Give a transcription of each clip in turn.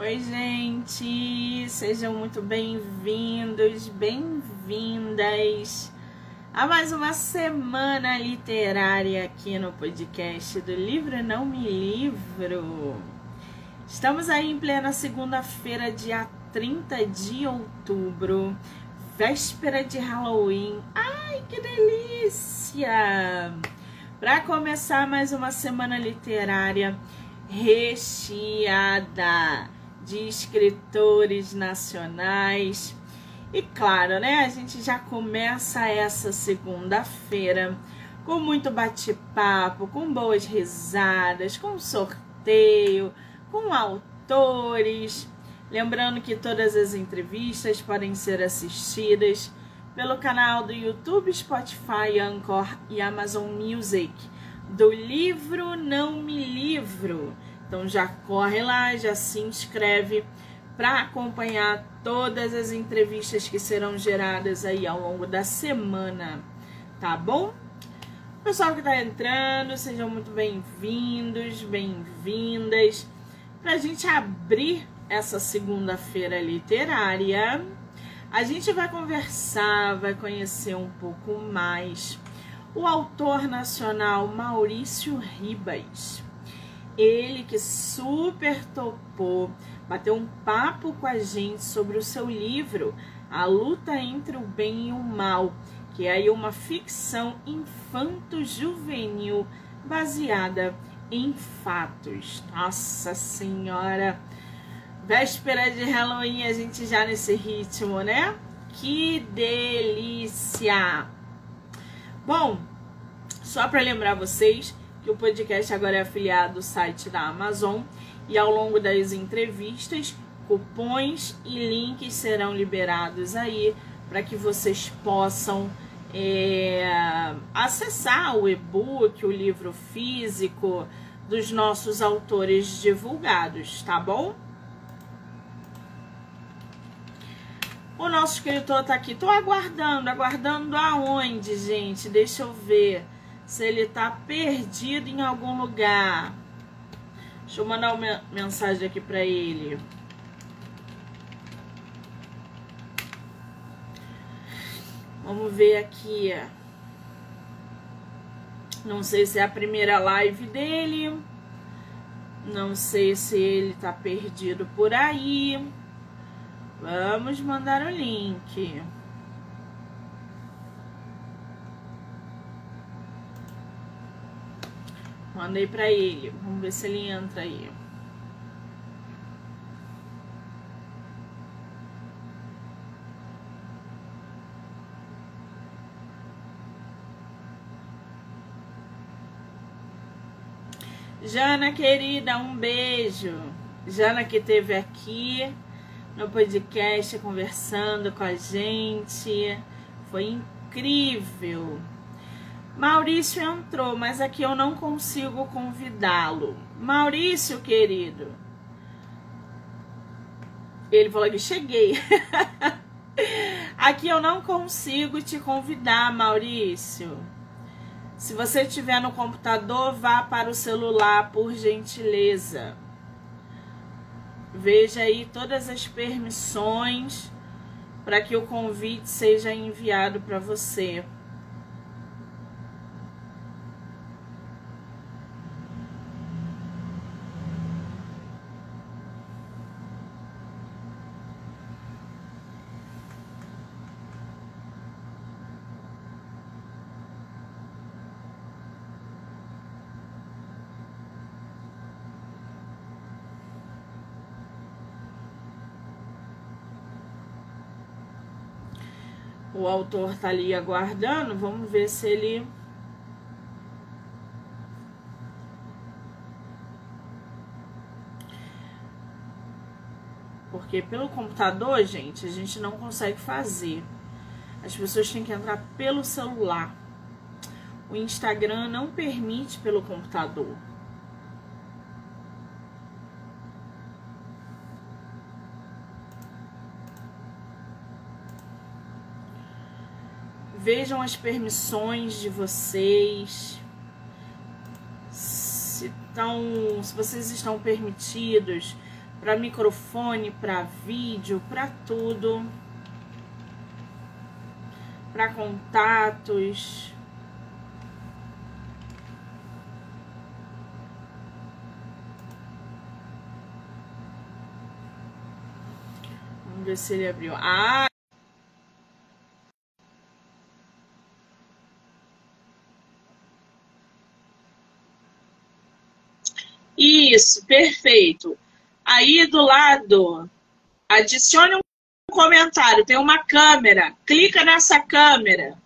Oi, gente! Sejam muito bem-vindos, bem-vindas a mais uma semana literária aqui no podcast do Livro Não Me Livro. Estamos aí em plena segunda-feira, dia 30 de outubro, véspera de Halloween. Ai, que delícia! Para começar mais uma semana literária recheada de escritores nacionais. E claro, né, a gente já começa essa segunda-feira com muito bate-papo, com boas risadas, com sorteio, com autores. Lembrando que todas as entrevistas podem ser assistidas pelo canal do YouTube, Spotify, Anchor e Amazon Music do Livro Não Me Livro. Então já corre lá, já se inscreve para acompanhar todas as entrevistas que serão geradas aí ao longo da semana, tá bom? Pessoal que está entrando, sejam muito bem-vindos, bem-vindas. Para a gente abrir essa segunda-feira literária, a gente vai conversar, vai conhecer um pouco mais o autor nacional Maurício Ribas. Ele que super topou, bateu um papo com a gente sobre o seu livro A Luta Entre o Bem e o Mal, que é aí uma ficção infanto-juvenil baseada em fatos. Nossa Senhora! Véspera de Halloween, a gente já nesse ritmo, né? Que delícia! Bom, só para lembrar vocês, o podcast agora é afiliado ao site da Amazon e ao longo das entrevistas, cupons e links serão liberados aí para que vocês possam acessar o e-book, o livro físico dos nossos autores divulgados, tá bom? O nosso escritor tá aqui. Tô aguardando aonde, gente? Deixa eu ver se ele tá perdido em algum lugar. Deixa eu mandar uma mensagem aqui para ele. Vamos ver aqui. Não sei se é a primeira live dele. Não sei se ele tá perdido por aí. Vamos mandar o link. Mandei pra ele. Vamos ver se ele entra aí. Jana, querida, um beijo. Jana que esteve aqui no podcast conversando com a gente. Foi incrível. Maurício entrou, mas aqui eu não consigo convidá-lo. Maurício, querido. Ele falou que cheguei. Aqui eu não consigo te convidar, Maurício. Se você estiver no computador, vá para o celular, por gentileza. Veja aí todas as permissões para que o convite seja enviado para você. O autor tá ali aguardando. Vamos ver se ele... Porque pelo computador, gente, a gente não consegue fazer. As pessoas têm que entrar pelo celular. O Instagram não permite pelo computador. Vejam as permissões de vocês, se vocês estão permitidos para microfone, para vídeo, para tudo, para contatos. Vamos ver se ele abriu. Ah! Isso, perfeito. Aí do lado, adicione um comentário. Tem uma câmera. Clica nessa câmera.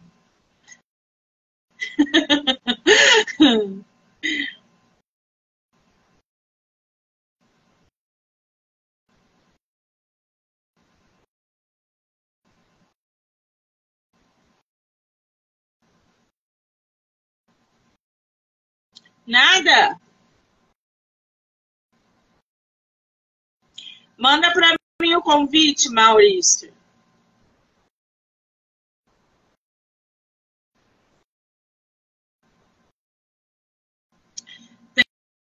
Nada? Manda para mim o convite, Maurício.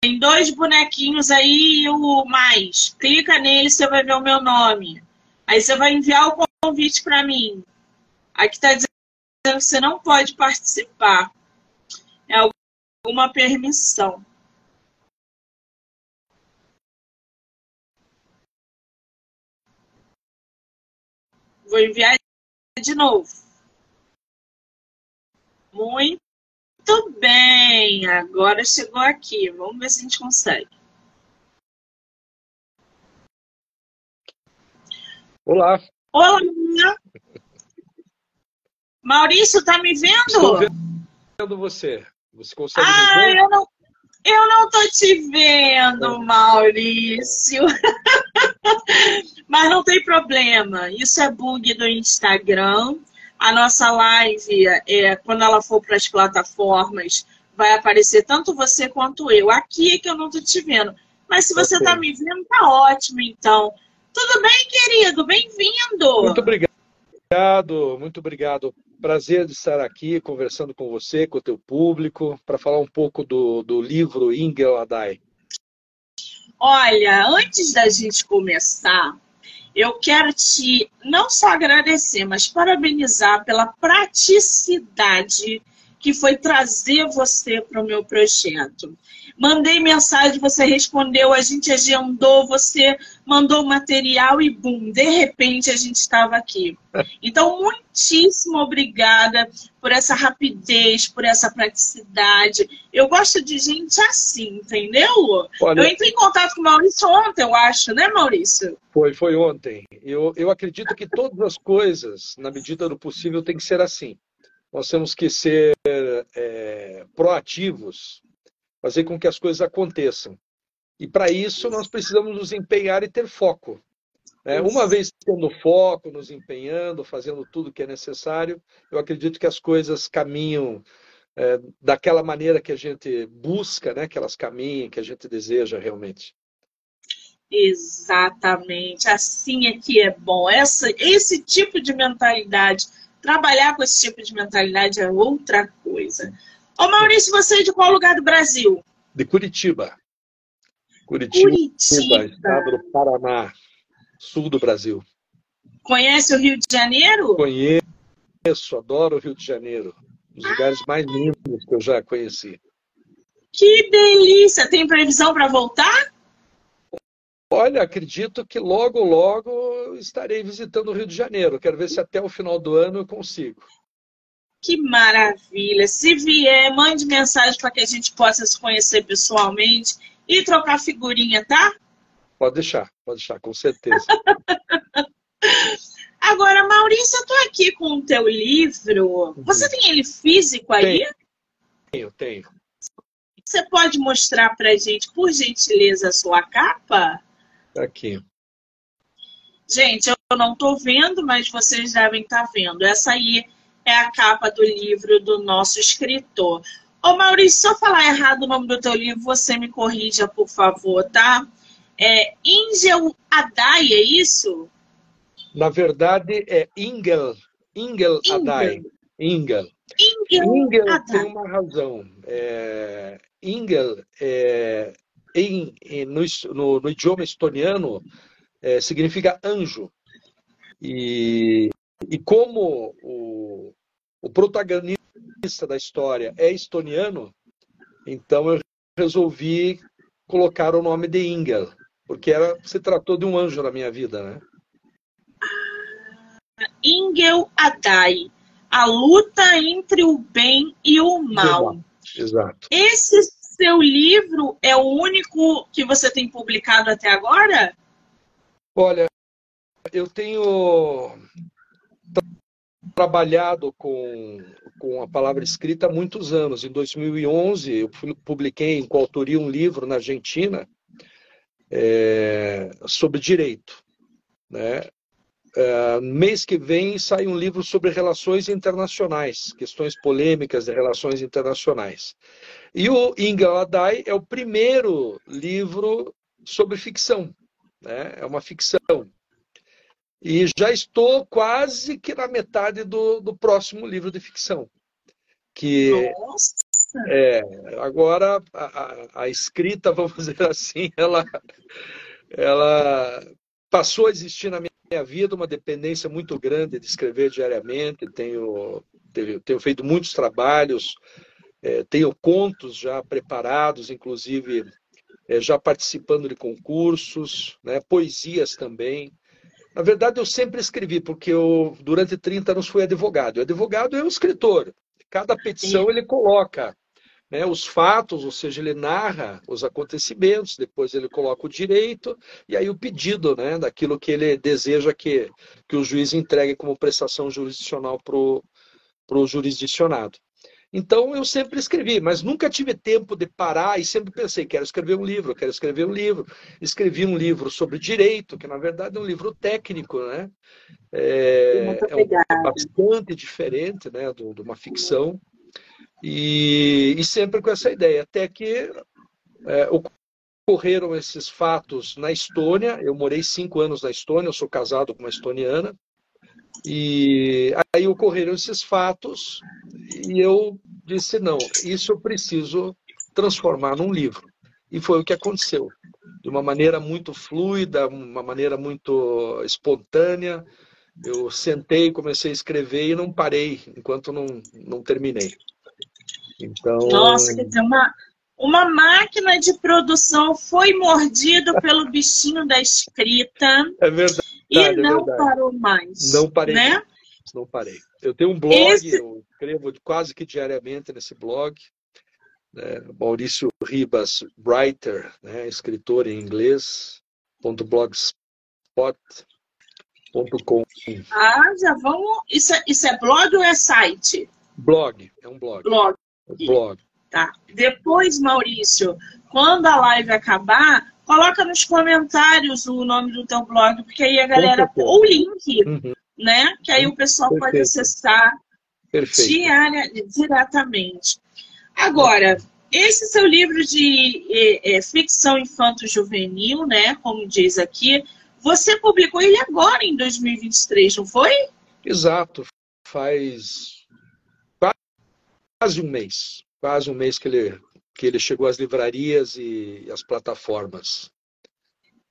Tem dois bonequinhos aí e o mais. Clica nele, você vai ver o meu nome. Aí você vai enviar o convite para mim. Aqui está dizendo que você não pode participar. É alguma permissão. Vou enviar de novo. Muito bem. Agora chegou aqui. Vamos ver se a gente consegue. Olá. Olá. Maurício, tá me vendo? Estou vendo você. Você consegue me ver? Eu não tô te vendo, Maurício. Mas não tem problema, isso é bug do Instagram. A nossa live, quando ela for para as plataformas, vai aparecer tanto você quanto eu. Aqui é que eu não estou te vendo. Mas se você está me vendo, tá ótimo, então. Tudo bem, querido? Bem-vindo! Muito obrigado, muito obrigado. Prazer de estar aqui conversando com você, com o teu público, para falar um pouco do livro Ingel Adai. Olha, antes da gente começar, eu quero te não só agradecer, mas parabenizar pela praticidade que foi trazer você para o meu projeto. Mandei mensagem, você respondeu, a gente agendou, você mandou material e bum, de repente a gente estava aqui. Então, muitíssimo obrigada por essa rapidez, por essa praticidade. Eu gosto de gente assim, entendeu? Olha, eu entrei em contato com o Maurício ontem, eu acho, né, Maurício? Foi ontem. Eu acredito que todas as coisas, na medida do possível, tem que ser assim. Nós temos que ser proativos, fazer com que as coisas aconteçam. E para isso nós precisamos nos empenhar e ter foco. Uma vez tendo foco, nos empenhando, fazendo tudo que é necessário, eu acredito que as coisas caminham daquela maneira que a gente busca, né? Que elas caminhem, que a gente deseja realmente. Exatamente. Assim é que é bom. Esse tipo de mentalidade, trabalhar com esse tipo de mentalidade é outra coisa. Ô Maurício, você é de qual lugar do Brasil? De Curitiba. Curitiba, estado do Paraná, sul do Brasil. Conhece o Rio de Janeiro? Conheço, adoro o Rio de Janeiro. Um dos lugares mais lindos que eu já conheci. Que delícia! Tem previsão para voltar? Olha, acredito que logo, logo estarei visitando o Rio de Janeiro. Quero ver se até o final do ano eu consigo. Que maravilha! Se vier, mande mensagem para que a gente possa se conhecer pessoalmente e trocar figurinha, tá? Pode deixar, com certeza. Agora, Maurício, eu estou aqui com o teu livro. Você tem ele físico aí? Tenho. Você pode mostrar para a gente, por gentileza, a sua capa? Tá aqui. Gente, eu não estou vendo, mas vocês devem estar vendo. Essa aí é a capa do livro do nosso escritor. Ô Maurício, se eu falar errado o nome do teu livro, você me corrija, por favor, tá? É Ingel Adai, é isso? Na verdade, é Ingel Adai. Ingel tem uma razão. Ingel no idioma estoniano significa anjo. E como o protagonista da história é estoniano, então eu resolvi colocar o nome de Ingel, porque se tratou de um anjo na minha vida, né? Ingel Adai, a luta entre o bem e o mal. Exato. Esse seu livro é o único que você tem publicado até agora? Olha, eu tenho trabalhado com a palavra escrita há muitos anos. Em 2011, eu publiquei em coautoria um livro na Argentina sobre direito, né? Mês que vem sai um livro sobre relações internacionais, questões polêmicas de relações internacionais. E o Ingel Adai é o primeiro livro sobre ficção, né? É uma ficção. E já estou quase que na metade do próximo livro de ficção. Que nossa! Agora a escrita, vamos dizer assim, ela passou a existir na minha vida, uma dependência muito grande de escrever diariamente. Tenho feito muitos trabalhos, tenho contos já preparados, inclusive já participando de concursos, né? Poesias também. Na verdade, eu sempre escrevi, porque eu, durante 30 anos, fui advogado. O advogado é um escritor. Cada petição ele coloca, né, os fatos, ou seja, ele narra os acontecimentos, depois ele coloca o direito e aí o pedido, né, daquilo que ele deseja que o juiz entregue como prestação jurisdicional para o jurisdicionado. Então, eu sempre escrevi, mas nunca tive tempo de parar e sempre pensei, quero escrever um livro, quero escrever um livro. Escrevi um livro sobre direito, que na verdade é um livro técnico, né? É bastante diferente, né, de uma ficção. E sempre com essa ideia, até que ocorreram esses fatos na Estônia. Eu morei 5 anos na Estônia, eu sou casado com uma estoniana. E aí ocorreram esses fatos e eu disse, não, isso eu preciso transformar num livro. E foi o que aconteceu, de uma maneira muito fluida, uma maneira muito espontânea. Eu sentei, comecei a escrever e não parei enquanto não terminei. Então... Nossa, quer dizer, uma máquina de produção foi mordido pelo bichinho da escrita. É verdade. E não parou mais. Não parei, né? Não parei. Eu tenho um blog, eu escrevo quase que diariamente nesse blog. Né? Maurício Ribas, writer, né? Escritor em inglês, .blogspot.com. Ah, já vamos... Isso é blog ou é site? Blog, é um blog. Blog. É um blog. Tá. Depois, Maurício, quando a live acabar... Coloca nos comentários o nome do teu blog, porque aí a galera... Ou o link, né? Que aí o pessoal pode acessar diretamente. Agora, esse seu livro de ficção infanto-juvenil, né? Como diz aqui, você publicou ele agora, em 2023, não foi? Exato. Faz quase um mês. Quase um mês que ele chegou às livrarias e às plataformas.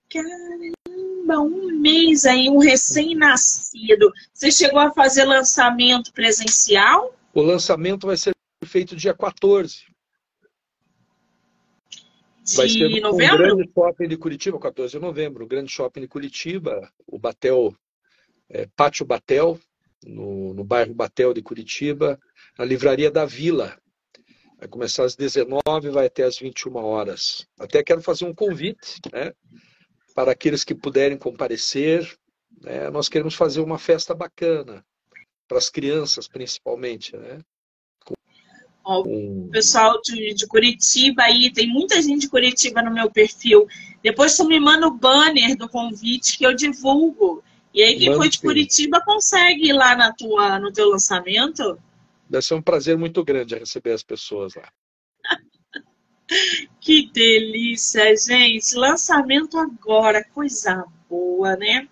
Caramba, um mês aí, um recém-nascido. Você chegou a fazer lançamento presencial? O lançamento vai ser feito dia 14. Vai ser no novembro? No grande shopping de Curitiba, 14 de novembro. O grande shopping de Curitiba, o Batel, Pátio Batel, no bairro Batel de Curitiba, na livraria da Vila. Vai começar às 19h, vai até às 21h. Até quero fazer um convite, né, para aqueles que puderem comparecer. Né, nós queremos fazer uma festa bacana, para as crianças principalmente. Né? O pessoal de Curitiba aí, tem muita gente de Curitiba no meu perfil. Depois tu me manda o banner do convite que eu divulgo. E aí quem for de Curitiba consegue ir lá no teu lançamento. Deve ser um prazer muito grande receber as pessoas lá. Que delícia, gente. Lançamento agora, coisa boa, né?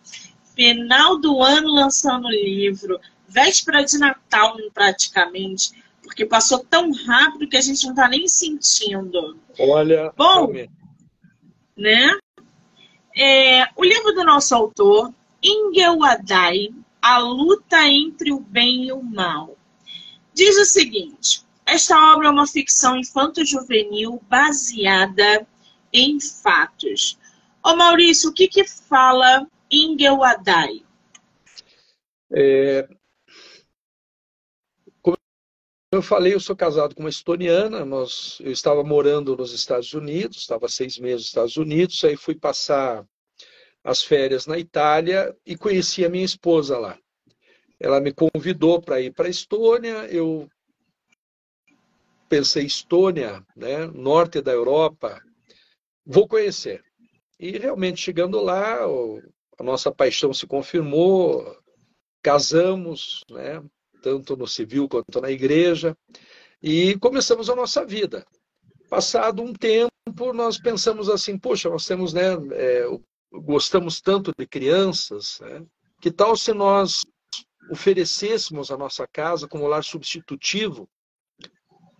Final do ano lançando o livro. Véspera de Natal, praticamente. Porque passou tão rápido que a gente não está nem sentindo. Olha, bom, né? O livro do nosso autor, Ingel Adai, A Luta entre o Bem e o Mal, diz o seguinte: esta obra é uma ficção infanto-juvenil baseada em fatos. Ô Maurício, o que que fala Ingel Adai? Como eu falei, eu sou casado com uma estoniana. Eu estava morando nos Estados Unidos, estava 6 meses nos Estados Unidos, aí fui passar as férias na Itália e conheci a minha esposa lá. Ela me convidou para ir para a Estônia, eu pensei Estônia, né, norte da Europa, vou conhecer. E realmente chegando lá, a nossa paixão se confirmou, casamos, né, tanto no civil quanto na igreja, e começamos a nossa vida. Passado um tempo, nós pensamos assim, poxa, nós temos, né, gostamos tanto de crianças, né? Que tal se nós oferecêssemos a nossa casa como lar substitutivo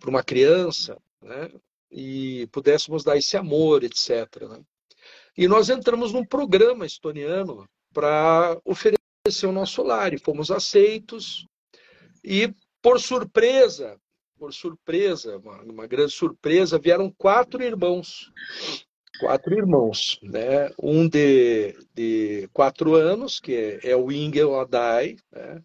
para uma criança, né? E pudéssemos dar esse amor, etc., né? E nós entramos num programa estoniano para oferecer o nosso lar e fomos aceitos. E, por surpresa, uma grande surpresa, vieram 4 irmãos. 4 irmãos, né? Um de 4 anos, que é o Ingel Adai, né?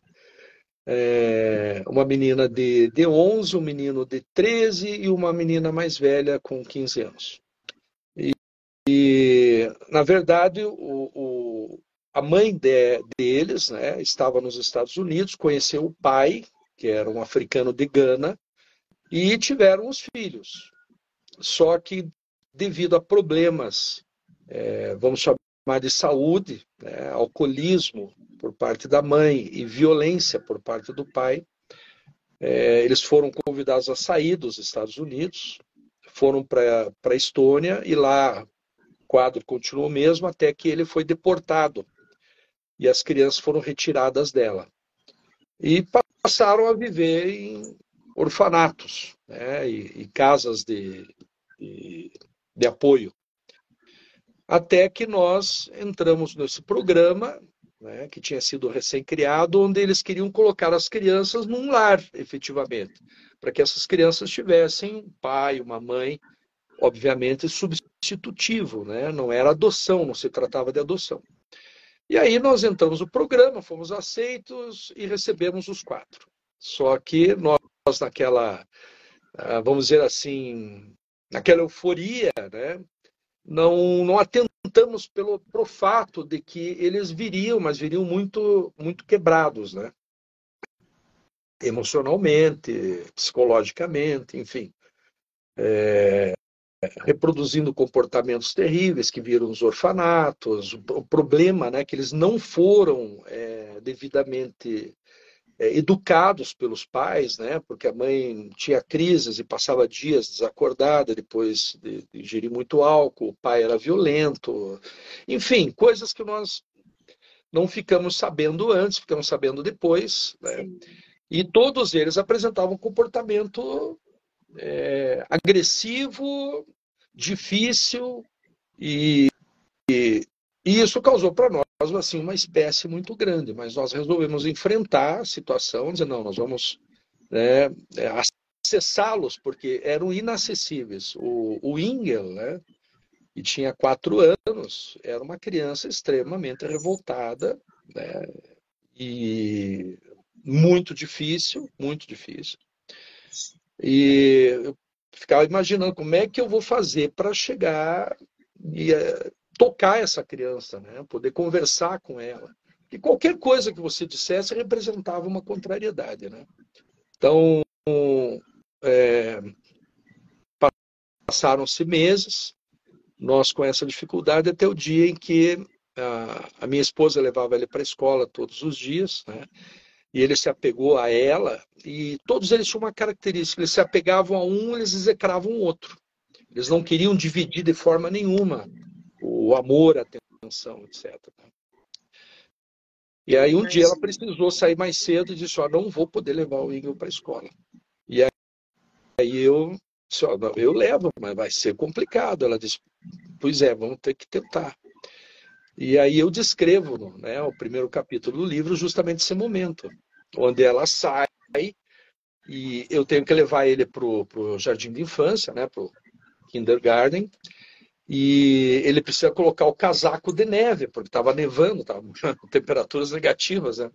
Uma menina de 11, um menino de 13 e uma menina mais velha com 15 anos. E na verdade, a mãe deles, né, estava nos Estados Unidos, conheceu o pai, que era um africano de Gana, e tiveram os filhos. Só que devido a problemas, vamos chamar de saúde, né, alcoolismo por parte da mãe e violência por parte do pai, eles foram convidados a sair dos Estados Unidos, foram para a Estônia e lá o quadro continuou mesmo até que ele foi deportado e as crianças foram retiradas dela. E passaram a viver em orfanatos, né, e casas de apoio. Até que nós entramos nesse programa, né, que tinha sido recém-criado, onde eles queriam colocar as crianças num lar, efetivamente, para que essas crianças tivessem um pai, uma mãe, obviamente substitutivo, né? Não era adoção, não se tratava de adoção. E aí nós entramos no programa, fomos aceitos e recebemos os 4. Só que nós naquela, vamos dizer assim, naquela euforia, né, não atentamos pro fato de que eles viriam, mas viriam muito, muito quebrados, né, emocionalmente, psicologicamente, enfim, reproduzindo comportamentos terríveis que viram nos orfanatos, o problema, né, que eles não foram devidamente educados pelos pais, né? Porque a mãe tinha crises e passava dias desacordada depois de ingerir muito álcool, o pai era violento, enfim, coisas que nós não ficamos sabendo antes, ficamos sabendo depois, né? E todos eles apresentavam um comportamento agressivo, difícil, e isso causou para nós assim uma espécie muito grande, mas nós resolvemos enfrentar a situação, dizer, não, nós vamos, né, acessá-los, porque eram inacessíveis. O Ingel, né, que tinha 4 anos, era uma criança extremamente revoltada, né, e muito difícil. E eu ficava imaginando como é que eu vou fazer para chegar e tocar essa criança, né? Poder conversar com ela. E qualquer coisa que você dissesse representava uma contrariedade, né? Então, passaram-se meses, nós com essa dificuldade, até o dia em que a minha esposa levava ele para a escola todos os dias, né? E ele se apegou a ela, e todos eles tinham uma característica, eles se apegavam a um, eles execravam o outro. Eles não queriam dividir de forma nenhuma o amor, a atenção, etc. E aí um dia ela precisou sair mais cedo e disse, ó, não vou poder levar o Ingel para a escola. E aí eu disse, ó, eu levo, mas vai ser complicado. Ela disse, Pois é, vamos ter que tentar. E aí eu descrevo, né, o primeiro capítulo do livro, justamente esse momento, onde ela sai e eu tenho que levar ele para o jardim de infância, né, para o kindergarten, e ele precisa colocar o casaco de neve, porque estava nevando, estava temperaturas negativas, né?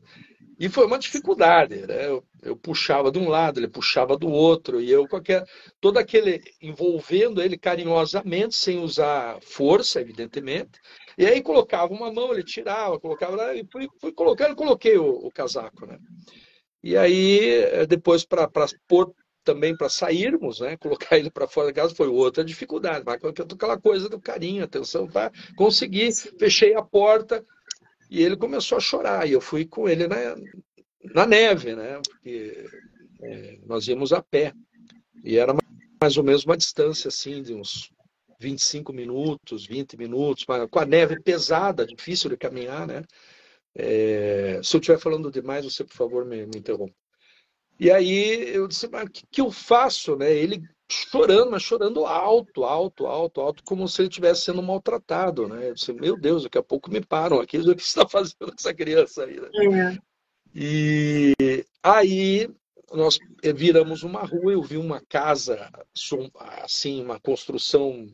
E foi uma dificuldade, né? Eu puxava de um lado, ele puxava do outro, e eu todo aquele envolvendo ele carinhosamente, sem usar força, evidentemente. E aí colocava uma mão, ele tirava, colocava, e fui colocando, coloquei o casaco, né? E aí depois para pôr também para sairmos, né? Colocar ele para fora da casa foi outra dificuldade, mas aquela coisa do carinho, atenção, para conseguir, fechei a porta. E ele começou a chorar, e eu fui com ele na neve, né? Porque nós íamos a pé. E era mais ou menos uma distância assim, de uns 25 minutos, 20 minutos, mas com a neve pesada, difícil de caminhar, né? Se eu estiver falando demais, você, por favor, me interrompa. E aí eu disse, mas o que eu faço, né? Ele chorando, mas chorando alto, alto, alto, alto, como se ele estivesse sendo maltratado, né? Eu disse, meu Deus, daqui a pouco me param aqui, o que você está fazendo com essa criança aí? Né? É. E aí nós viramos uma rua, eu vi uma casa, assim, uma construção,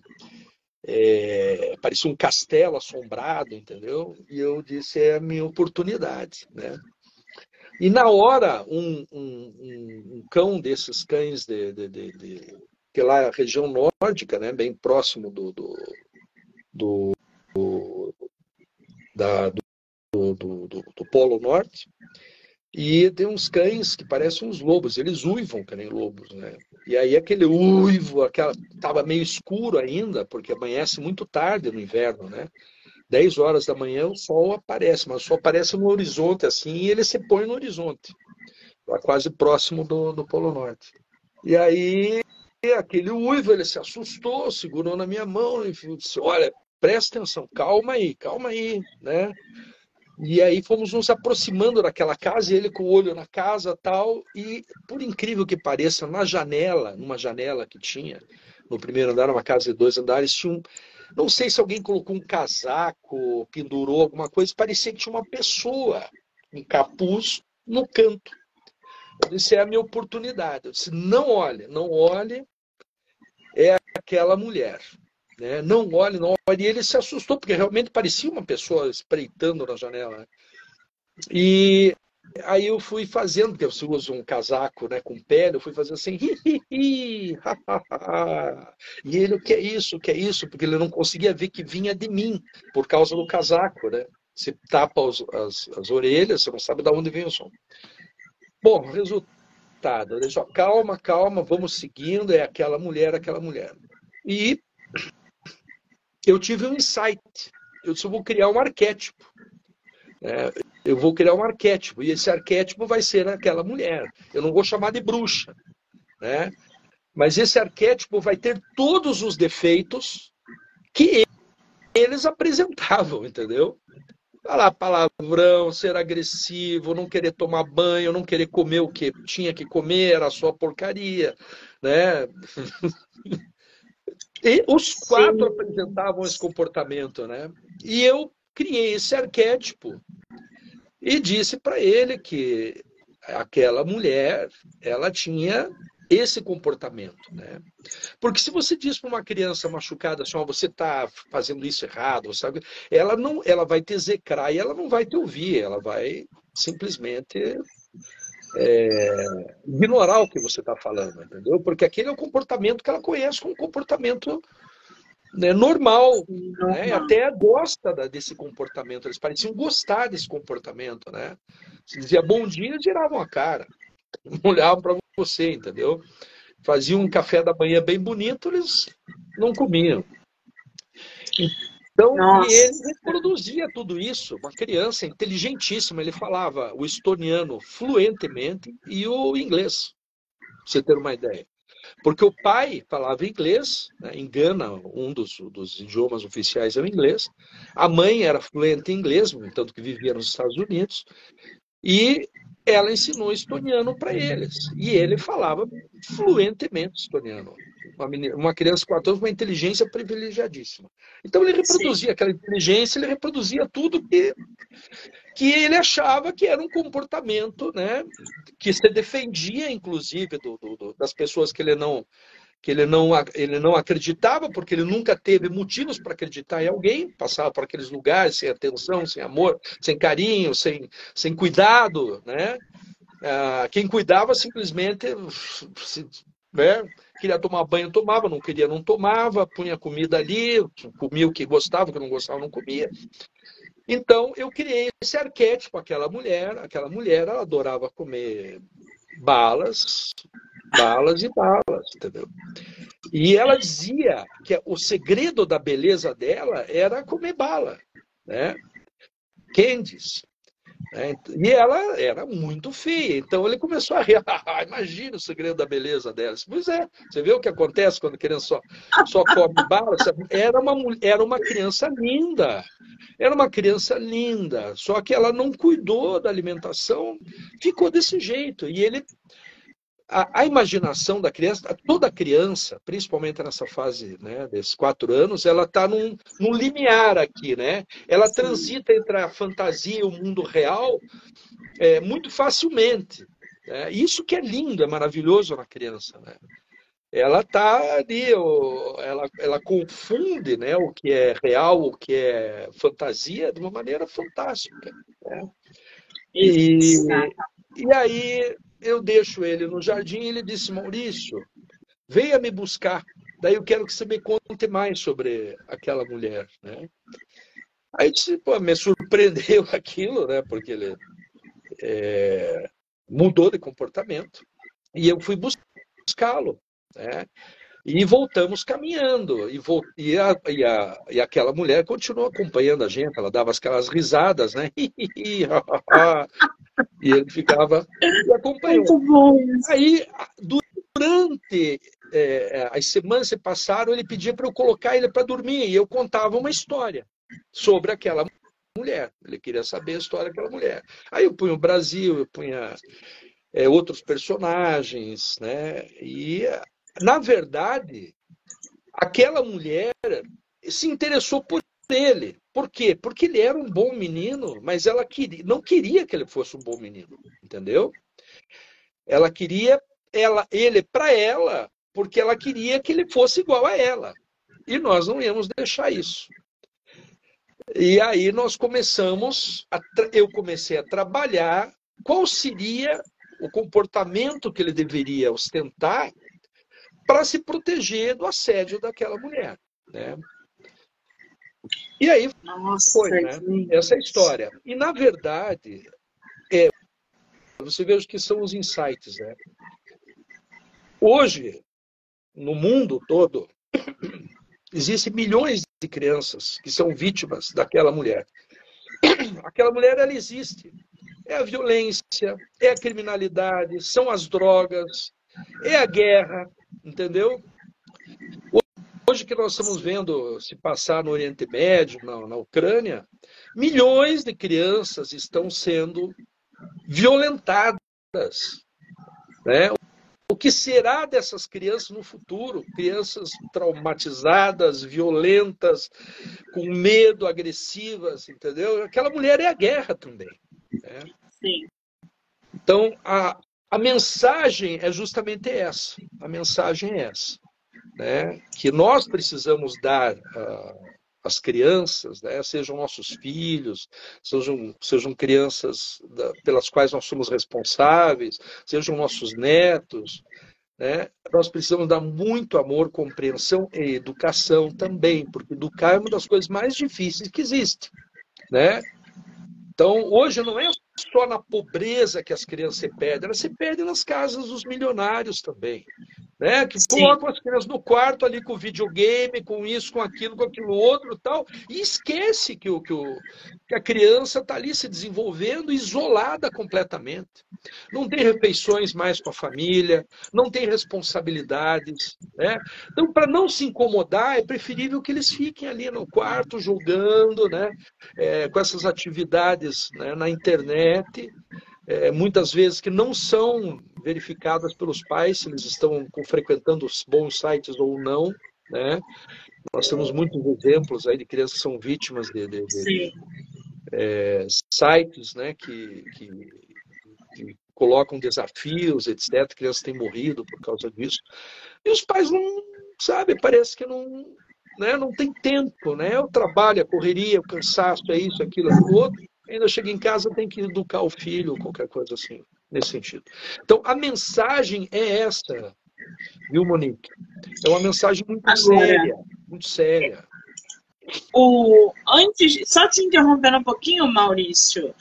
parecia um castelo assombrado, entendeu? E eu disse, é a minha oportunidade, né? E na hora, um cão desses cães que lá é a região nórdica, né, bem próximo do Polo Norte, e tem uns cães que parecem uns lobos, eles uivam que nem lobos, né? E aí aquele uivo, estava meio escuro ainda, porque amanhece muito tarde no inverno, né? 10 horas da manhã o sol aparece, mas o sol aparece no horizonte assim, e ele se põe no horizonte, quase próximo do Polo Norte. E aí aquele uivo, ele se assustou, segurou na minha mão e disse, olha, presta atenção, calma aí, né? E aí fomos nos aproximando daquela casa, e ele com o olho na casa tal, e por incrível que pareça, na janela, numa janela que tinha, no primeiro andar, uma casa de 2 andares, tinha não sei se alguém colocou um casaco, pendurou alguma coisa, parecia que tinha uma pessoa, um capuz, no canto. Eu disse, é a minha oportunidade. Eu disse, não olhe, não olhe, é aquela mulher. Né? Não olhe, não olhe. E ele se assustou, porque realmente parecia uma pessoa espreitando na janela. E aí eu fui fazendo, porque você usa um casaco, né, com pele, eu fui fazendo assim, e ele, o que é isso, o que é isso? Porque ele não conseguia ver que vinha de mim, por causa do casaco, né? Você tapa as orelhas, você não sabe de onde vem o som. Bom, resultado, ele só, calma, calma, vamos seguindo, é aquela mulher, aquela mulher. E eu tive um insight, eu disse, eu vou criar um arquétipo. Eu vou criar um arquétipo, e esse arquétipo vai ser aquela mulher. Eu não vou chamar de bruxa, né? Mas esse arquétipo vai ter todos os defeitos que eles apresentavam, entendeu? Falar palavrão, ser agressivo, não querer tomar banho, não querer comer o que tinha que comer, era só porcaria, né? E os 4 apresentavam esse comportamento, né? E eu criei esse arquétipo e disse para ele que aquela mulher, ela tinha esse comportamento, né? Porque se você diz para uma criança machucada assim, oh, você está fazendo isso errado, sabe? Ela vai te execrar e ela não vai te ouvir, ela vai simplesmente ignorar o que você está falando, entendeu? Porque aquele é o comportamento que ela conhece como comportamento normal. Né? Até gosta desse comportamento, eles pareciam gostar desse comportamento, né? Se dizia bom dia, giravam a cara, não olhavam para você, entendeu? Faziam um café da manhã bem bonito, eles não comiam. Então, ele reproduzia tudo isso, uma criança inteligentíssima, ele falava o estoniano fluentemente e o inglês, pra você ter uma ideia. Porque o pai falava inglês, né, em Gana, um dos idiomas oficiais é o inglês. A mãe era fluente em inglês, tanto que vivia nos Estados Unidos. E ela ensinou estoniano para eles. E ele falava fluentemente estoniano. Uma criança de 14 anos, uma inteligência privilegiadíssima. Então ele reproduzia aquela inteligência, ele reproduzia tudo que ele achava que era um comportamento, né, que se defendia, inclusive, das pessoas que ele não acreditava, porque ele nunca teve motivos para acreditar em alguém, passava por aqueles lugares sem atenção, sem amor, sem carinho, sem cuidado, né? Quem cuidava simplesmente, né, queria tomar banho, tomava, não queria, não tomava, punha comida ali, comia o que gostava, o que não gostava, não comia. Então, eu criei esse arquétipo, aquela mulher, ela adorava comer balas, entendeu? E ela dizia que o segredo da beleza dela era comer bala, né? Candies. E ela era muito feia, então ele começou a rir. Imagina o segredo da beleza dela. Pois é, você vê o que acontece quando a criança só come bala? Era uma criança linda, só que ela não cuidou da alimentação, ficou desse jeito. E ele... A imaginação da criança, toda criança, principalmente nessa fase, né, desses 4 anos, ela está num limiar aqui, né? Ela transita entre a fantasia e o mundo real muito facilmente. Né? Isso que é lindo, é maravilhoso na criança, né? Ela está ali, ela confunde, né, o que é real, o que é fantasia, de uma maneira fantástica. Né? E aí... Eu deixo ele no jardim e ele disse: Maurício, venha me buscar. Daí eu quero que você me conte mais sobre aquela mulher, né? Aí disse, pô, me surpreendeu aquilo, né? Porque ele mudou de comportamento. E eu fui buscá-lo, né? E voltamos caminhando. E aquela mulher continuou acompanhando a gente. Ela dava aquelas risadas, né? E ele ficava acompanhando. Muito bom. Aí, durante as semanas que passaram, ele pedia para eu colocar ele para dormir. E eu contava uma história sobre aquela mulher. Ele queria saber a história daquela mulher. Aí eu punha o Brasil, eu punha outros personagens, né? E... Na verdade, aquela mulher se interessou por ele. Por quê? Porque ele era um bom menino, mas ela não queria que ele fosse um bom menino, entendeu? Ela queria ele para ela, porque ela queria que ele fosse igual a ela. E nós não íamos deixar isso. E aí nós começamos, eu comecei a trabalhar qual seria o comportamento que ele deveria ostentar para se proteger do assédio daquela mulher, né? E aí foi, né, essa história. E, na verdade, você vê o que são os insights, né? Hoje, no mundo todo, existem milhões de crianças que são vítimas daquela mulher. Aquela mulher, ela existe. É a violência, é a criminalidade, são as drogas, é a guerra, entendeu? Hoje que nós estamos vendo se passar no Oriente Médio, na Ucrânia, milhões de crianças estão sendo violentadas, né? O que será dessas crianças no futuro? Crianças traumatizadas, violentas, com medo, agressivas, entendeu? Aquela mulher é a guerra também, né? Sim. Então, a mensagem é justamente essa, né? Que nós precisamos dar às crianças, né? Sejam nossos filhos, sejam crianças pelas quais nós somos responsáveis, sejam nossos netos, né? Nós precisamos dar muito amor, compreensão e educação também, porque educar é uma das coisas mais difíceis que existe, né? Então, hoje não é só na pobreza que as crianças se perdem, elas se perdem nas casas dos milionários também, né? Que colocam as crianças no quarto ali com videogame, com isso, com aquilo, com aquilo outro e tal, e esquece que a criança está ali se desenvolvendo isolada completamente. Não tem refeições mais com a família, não tem responsabilidades, né? Então, para não se incomodar, é preferível que eles fiquem ali no quarto jogando, né? Com essas atividades, né, na internet, muitas vezes que não são verificadas pelos pais, se eles estão frequentando os bons sites ou não, né? Nós temos muitos exemplos aí de crianças que são vítimas de sites, né, que colocam desafios, etc. Crianças têm morrido por causa disso. E os pais não, sabe, parece que não, né, não tem tempo, né? O trabalho, a correria, o cansaço, é isso, aquilo, é o outro. Ainda chega em casa, tem que educar o filho, ou qualquer coisa assim, nesse sentido. Então, a mensagem é essa, viu, Monique? É uma mensagem muito séria, muito séria. Só te interrompendo um pouquinho, Maurício,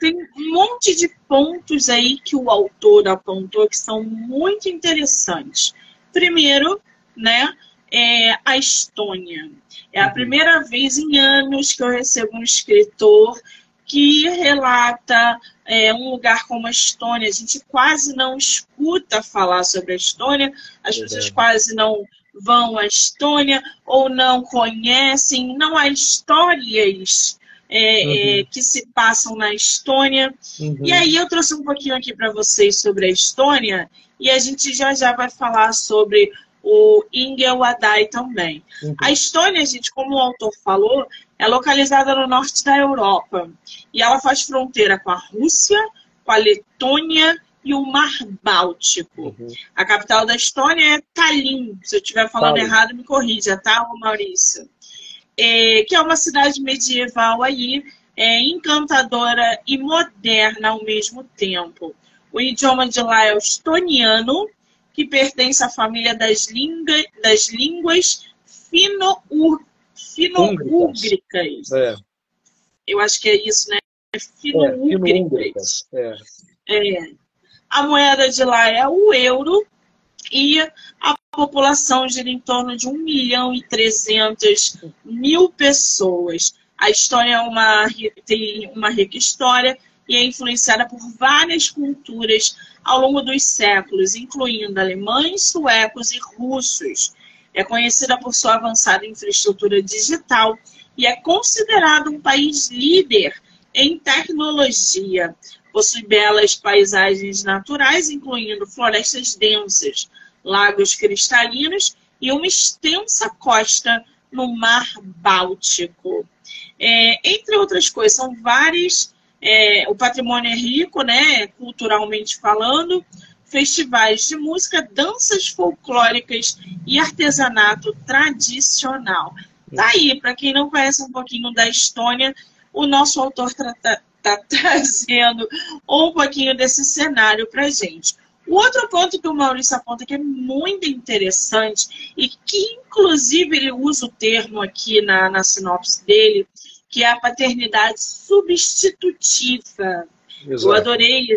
tem um monte de pontos aí que o autor apontou que são muito interessantes. Primeiro, né, é a Estônia. É a primeira vez em anos que eu recebo um escritor que relata um lugar como a Estônia. A gente quase não escuta falar sobre a Estônia, as pessoas quase não vão à Estônia ou não conhecem, não há histórias que se passam na Estônia. E aí eu trouxe um pouquinho aqui para vocês sobre a Estônia e a gente já vai falar sobre o Ingel Adai também. A Estônia, gente, como o autor falou, é localizada no norte da Europa e ela faz fronteira com a Rússia, com a Letônia e o Mar Báltico. A capital da Estônia é Tallinn. Se eu estiver falando errado, me corrija, tá, Maurício? Que é uma cidade medieval aí, encantadora e moderna ao mesmo tempo. O idioma de lá é o estoniano, que pertence à família das línguas fino-úgricas. Eu acho que é isso, né? Fino-úgricas. A moeda de lá é o euro e a população gira em torno de 1.300.000 pessoas. A Estônia tem uma rica história e é influenciada por várias culturas ao longo dos séculos, incluindo alemães, suecos e russos. É conhecida por sua avançada infraestrutura digital e é considerado um país líder em tecnologia. Possui belas paisagens naturais, incluindo florestas densas, lagos cristalinos e uma extensa costa no Mar Báltico. Entre outras coisas, são várias. O patrimônio é rico, né, culturalmente falando, festivais de música, danças folclóricas e artesanato tradicional. Tá aí, para quem não conhece um pouquinho da Estônia, o nosso autor está trazendo um pouquinho desse cenário para a gente. O outro ponto que o Maurício aponta que é muito interessante e que, inclusive, ele usa o termo aqui na sinopse dele, que é a paternidade substitutiva. Exato. Eu adorei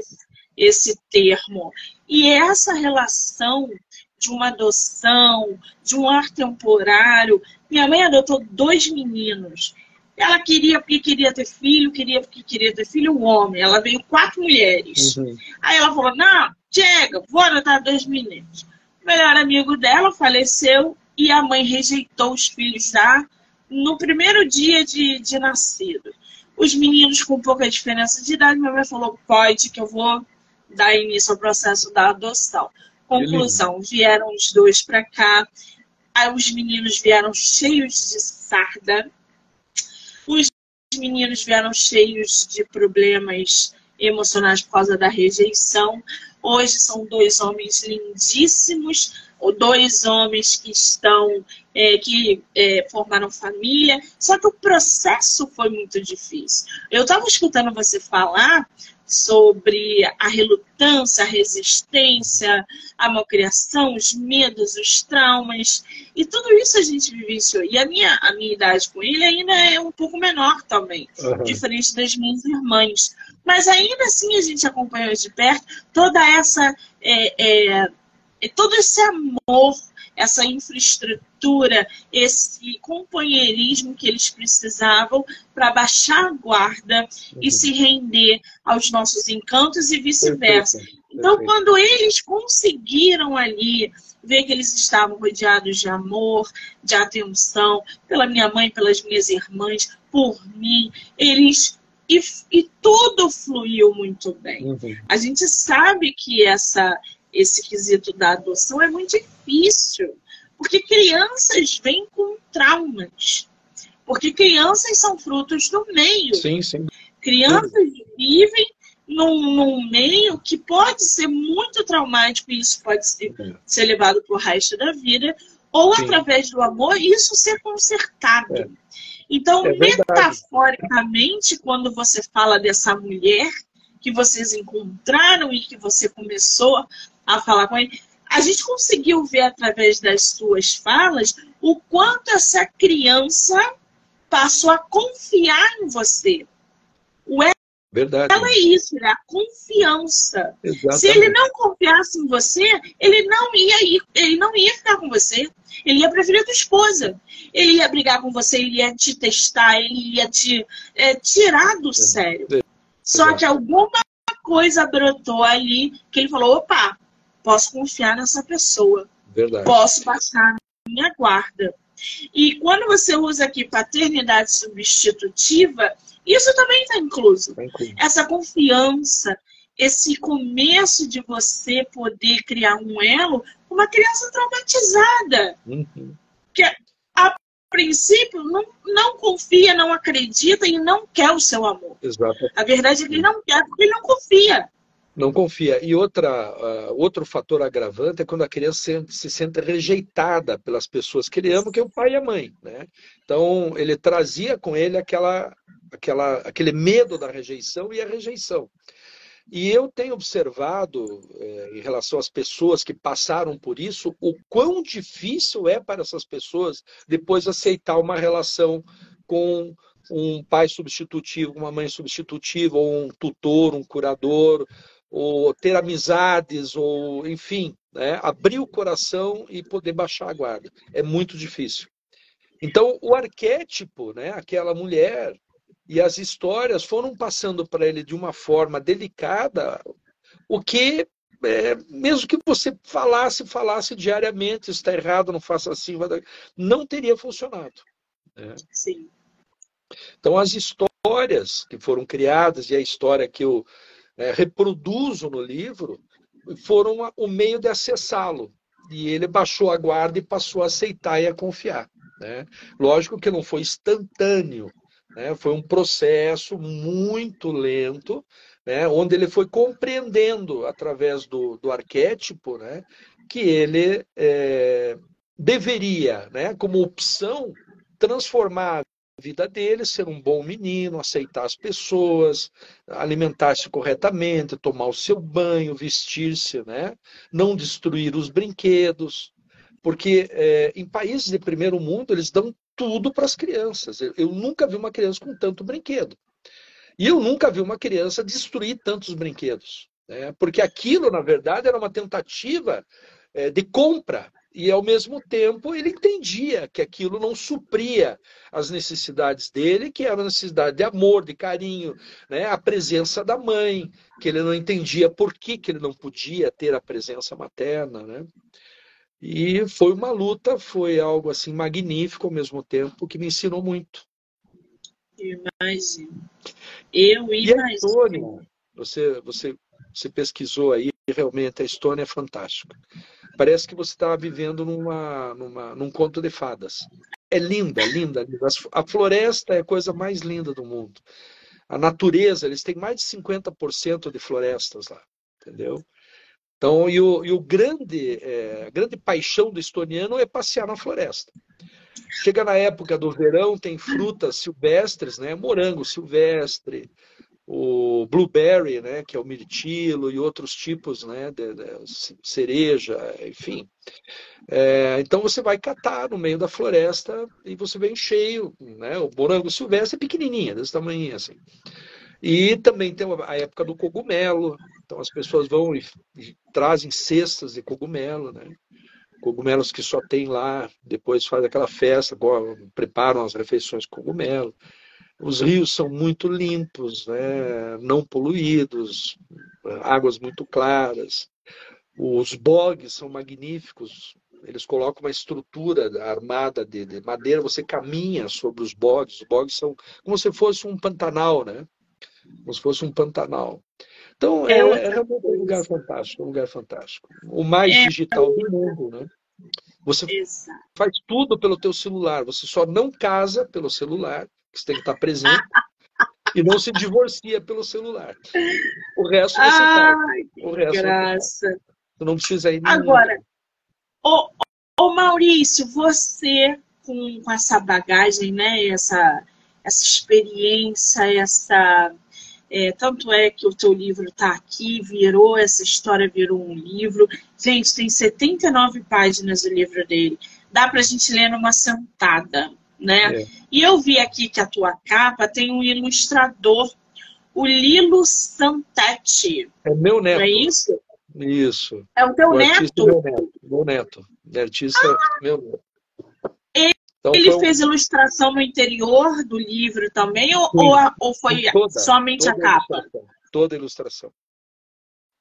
esse termo. E essa relação de uma adoção, de um ar temporário. Minha mãe adotou 2 meninos. Ela queria porque queria ter filho, queria porque queria ter filho, um homem. Ela veio 4 mulheres. Aí ela falou, não, chega, vou adotar 2 meninos. O melhor amigo dela faleceu e a mãe rejeitou os filhos já no primeiro dia de nascido. Os meninos com pouca diferença de idade, minha mãe falou, pode que eu vou dar início ao processo da adoção. Conclusão, vieram os 2 para cá, aí os meninos vieram cheios de sarda, os meninos vieram cheios de problemas emocionais por causa da rejeição. Hoje são 2 homens lindíssimos, ou 2 homens que estão formaram família, só que o processo foi muito difícil. Eu estava escutando você falar sobre a relutância, a resistência, a malcriação, os medos, os traumas, e tudo isso a gente vivenciou. E a minha idade com ele ainda é um pouco menor também, diferente das minhas irmãs. Mas ainda assim a gente acompanhou de perto toda essa... todo esse amor, essa infraestrutura, esse companheirismo que eles precisavam para baixar a guarda e se render aos nossos encantos e vice-versa. Então, quando eles conseguiram ali ver que eles estavam rodeados de amor, de atenção, pela minha mãe, pelas minhas irmãs, por mim, eles E tudo fluiu muito bem. Uhum. A gente sabe que esse quesito da adoção é muito difícil, porque crianças vêm com traumas, porque crianças são frutos do meio. Sim, sim. Crianças vivem num meio que pode ser muito traumático, e isso pode ser levado para o resto da vida, ou sim, através do amor, isso ser consertado. É. Então, metaforicamente, quando você fala dessa mulher que vocês encontraram e que você começou a falar com ele, a gente conseguiu ver através das suas falas o quanto essa criança passou a confiar em você. Verdade. Ela é isso, é a confiança. Exatamente. Se ele não confiasse em você, ele não ia ficar com você. Ele ia preferir a tua esposa. Ele ia brigar com você, ele ia te testar, ele ia te tirar do sério. É. Só que alguma coisa brotou ali que ele falou, opa, posso confiar nessa pessoa. Verdade. Posso baixar a minha guarda. E quando você usa aqui paternidade substitutiva, isso também está incluso. Essa confiança, esse começo de você poder criar um elo com uma criança traumatizada. Uhum. Que, a princípio, não confia, não acredita e não quer o seu amor. Exato. A verdade é que ele não quer porque ele não confia. Não confia. E outro fator agravante é quando a criança se sente rejeitada pelas pessoas que ele ama, que é o pai e a mãe, né? Então, ele trazia com ele aquele medo da rejeição e a rejeição. E eu tenho observado, em relação às pessoas que passaram por isso, o quão difícil é para essas pessoas depois aceitar uma relação com um pai substitutivo, uma mãe substitutiva, ou um tutor, um curador, ou ter amizades, ou enfim, né? Abrir o coração e poder baixar a guarda. É muito difícil. Então, o arquétipo, né? Aquela mulher e as histórias foram passando para ele de uma forma delicada, o que, mesmo que você falasse diariamente, está errado, não faça assim, não teria funcionado. Né? Sim. Então, as histórias que foram criadas e a história que eu reproduzo no livro foram o meio de acessá-lo. E ele baixou a guarda e passou a aceitar e a confiar. Né? Lógico que não foi instantâneo, né? Foi um processo muito lento, né? Onde ele foi compreendendo, através do arquétipo, né? Que ele deveria, né? Como opção, transformar vida dele, ser um bom menino, aceitar as pessoas, alimentar-se corretamente, tomar o seu banho, vestir-se, né? Não destruir os brinquedos, porque em países de primeiro mundo eles dão tudo para as crianças. Eu nunca vi uma criança com tanto brinquedo. E eu nunca vi uma criança destruir tantos brinquedos, né? Porque aquilo, na verdade, era uma tentativa de compra. E, ao mesmo tempo, ele entendia que aquilo não supria as necessidades dele, que era a necessidade de amor, de carinho, né? A presença da mãe, que ele não entendia por que ele não podia ter a presença materna, né? E foi uma luta, foi algo assim magnífico, ao mesmo tempo, que me ensinou muito. Imagino. Eu imagino. E a Estônia, você pesquisou aí, realmente a Estônia é fantástica. Parece que você está vivendo num conto de fadas. É linda, linda, linda. A floresta é a coisa mais linda do mundo. A natureza, eles têm mais de 50% de florestas lá, entendeu? Então, a grande paixão do estoniano é passear na floresta. Chega na época do verão, tem frutas silvestres, né? Morango silvestre, o blueberry, né, que é o mirtilo, e outros tipos, né, de cereja, enfim. Então você vai catar no meio da floresta e você vem cheio, né? O morango silvestre é pequenininha, desse tamanhinho assim. E também tem a época do cogumelo, então as pessoas vão e trazem cestas de cogumelo, né? Cogumelos que só tem lá, depois faz aquela festa, preparam as refeições com cogumelo. Os rios são muito limpos, né? Não poluídos, águas muito claras. Os bogues são magníficos. Eles colocam uma estrutura armada de madeira. Você caminha sobre os bogues. Os bogues são como se fosse um pantanal, né? como se fosse um Pantanal. Então, é um lugar fantástico, O mais digital do mundo, né? Você faz tudo pelo teu celular, você só não casa pelo celular, que você tem que estar presente, e não se divorcia pelo celular. O resto você faz. Você não precisa ir nenhum. Agora, ô Maurício, você com essa bagagem, né, essa experiência, tanto é que o teu livro está aqui, essa história virou um livro. Gente, tem 79 páginas o livro dele. Dá para a gente ler numa sentada, né? É. E eu vi aqui que a tua capa tem um ilustrador, o Lilo Santetti. É meu neto. Não é isso? Isso. É o teu neto? Meu neto. O artista meu neto. Então, ele fez ilustração no interior do livro também, ou foi somente a capa? Toda a ilustração.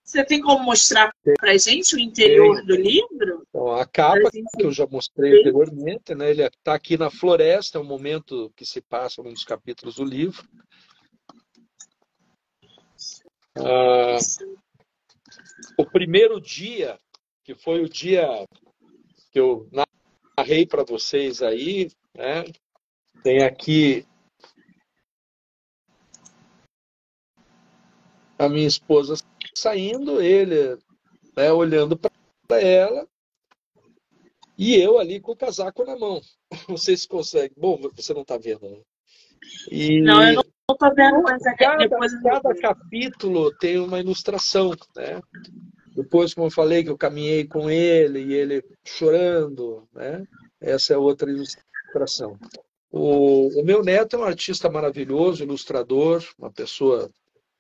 Você tem como mostrar para a gente o interior do livro? Então, a capa, que eu já mostrei anteriormente, né? Ele está aqui na floresta, é um momento que se passa num dos capítulos do livro. O primeiro dia, que foi o dia que eu narrei para vocês aí, né? Tem aqui a minha esposa saindo, ele, né, olhando para ela, e eu ali com o casaco na mão. Vocês conseguem? Bom, você não está vendo, né? Não, eu não estou vendo, mas cada capítulo tem uma ilustração, né? Depois, como eu falei, que eu caminhei com ele e ele chorando, né? Essa é outra ilustração. O meu neto é um artista maravilhoso, ilustrador, uma pessoa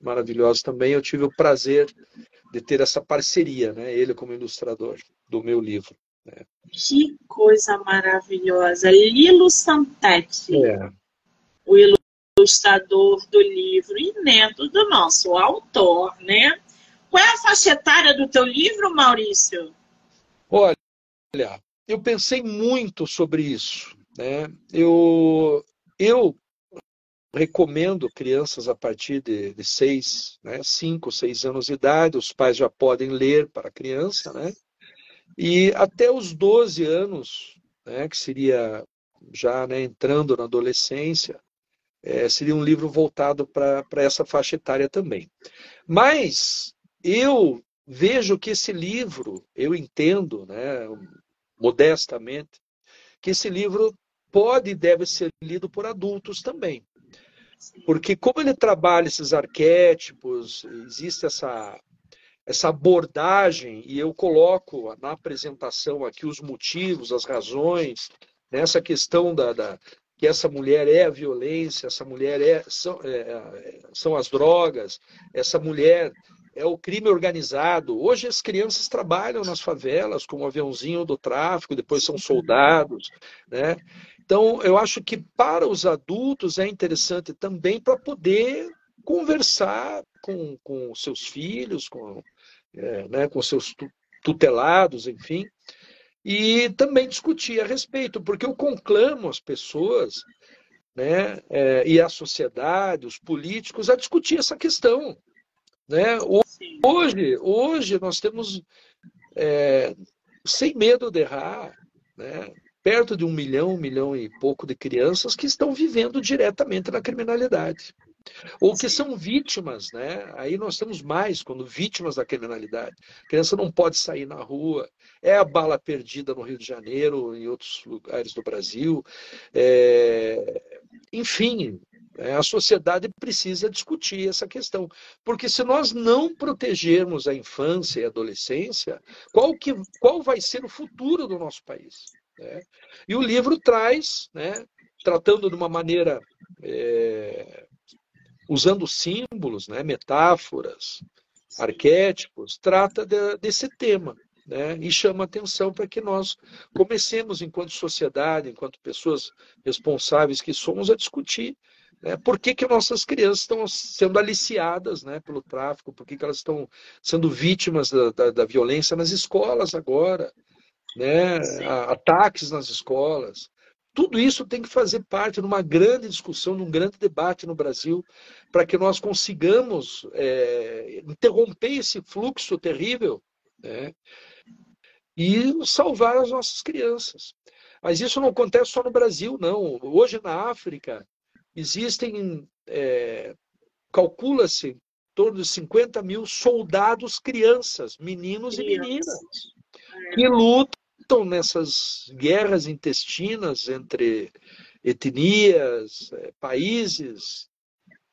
maravilhosa também. Eu tive o prazer de ter essa parceria, né? Ele como ilustrador do meu livro. Né? Que coisa maravilhosa! Lilo Santetti, o ilustrador do livro e neto do nosso autor, né? Qual é a faixa etária do teu livro, Maurício? Olha, eu pensei muito sobre isso, né? Eu recomendo crianças a partir de 5, 6 anos de idade. Os pais já podem ler para a criança, né? E até os 12 anos, né, que seria já, né, entrando na adolescência, seria um livro voltado para essa faixa etária também. Mas eu vejo que esse livro, eu entendo, né, modestamente, que esse livro pode e deve ser lido por adultos também. Porque como ele trabalha esses arquétipos, existe essa abordagem, e eu coloco na apresentação aqui os motivos, as razões, nessa questão que essa mulher é a violência, essa mulher são as drogas, essa mulher é o crime organizado. Hoje as crianças trabalham nas favelas como o aviãozinho do tráfico, depois são soldados, né? Então, eu acho que para os adultos é interessante também para poder conversar com seus filhos, né, com seus tutelados, enfim, e também discutir a respeito, porque eu conclamo as pessoas, né, e a sociedade, os políticos, a discutir essa questão. Né? Hoje nós temos, sem medo de errar, né, perto de 1 milhão, 1 milhão e pouco de crianças que estão vivendo diretamente na criminalidade. Ou que são vítimas, né? Aí nós temos mais quando vítimas da criminalidade. A criança não pode sair na rua, é a bala perdida no Rio de Janeiro, em outros lugares do Brasil. Enfim, a sociedade precisa discutir essa questão. Porque se nós não protegermos a infância e a adolescência, qual vai ser o futuro do nosso país? Né? E o livro traz, né, tratando de uma maneira, usando símbolos, né, metáforas, arquétipos, trata desse tema, né, e chama atenção para que nós comecemos, enquanto sociedade, enquanto pessoas responsáveis que somos, a discutir, né, por que nossas crianças estão sendo aliciadas, né, pelo tráfico, por que elas estão sendo vítimas da violência nas escolas agora, né, ataques nas escolas. Tudo isso tem que fazer parte de uma grande discussão, de um grande debate no Brasil, para que nós consigamos interromper esse fluxo terrível, né? E salvar as nossas crianças. Mas isso não acontece só no Brasil, não. Hoje, na África, existem, calcula-se, em torno de 50 mil soldados crianças, meninos e meninas, que lutam nessas guerras intestinas entre etnias, países,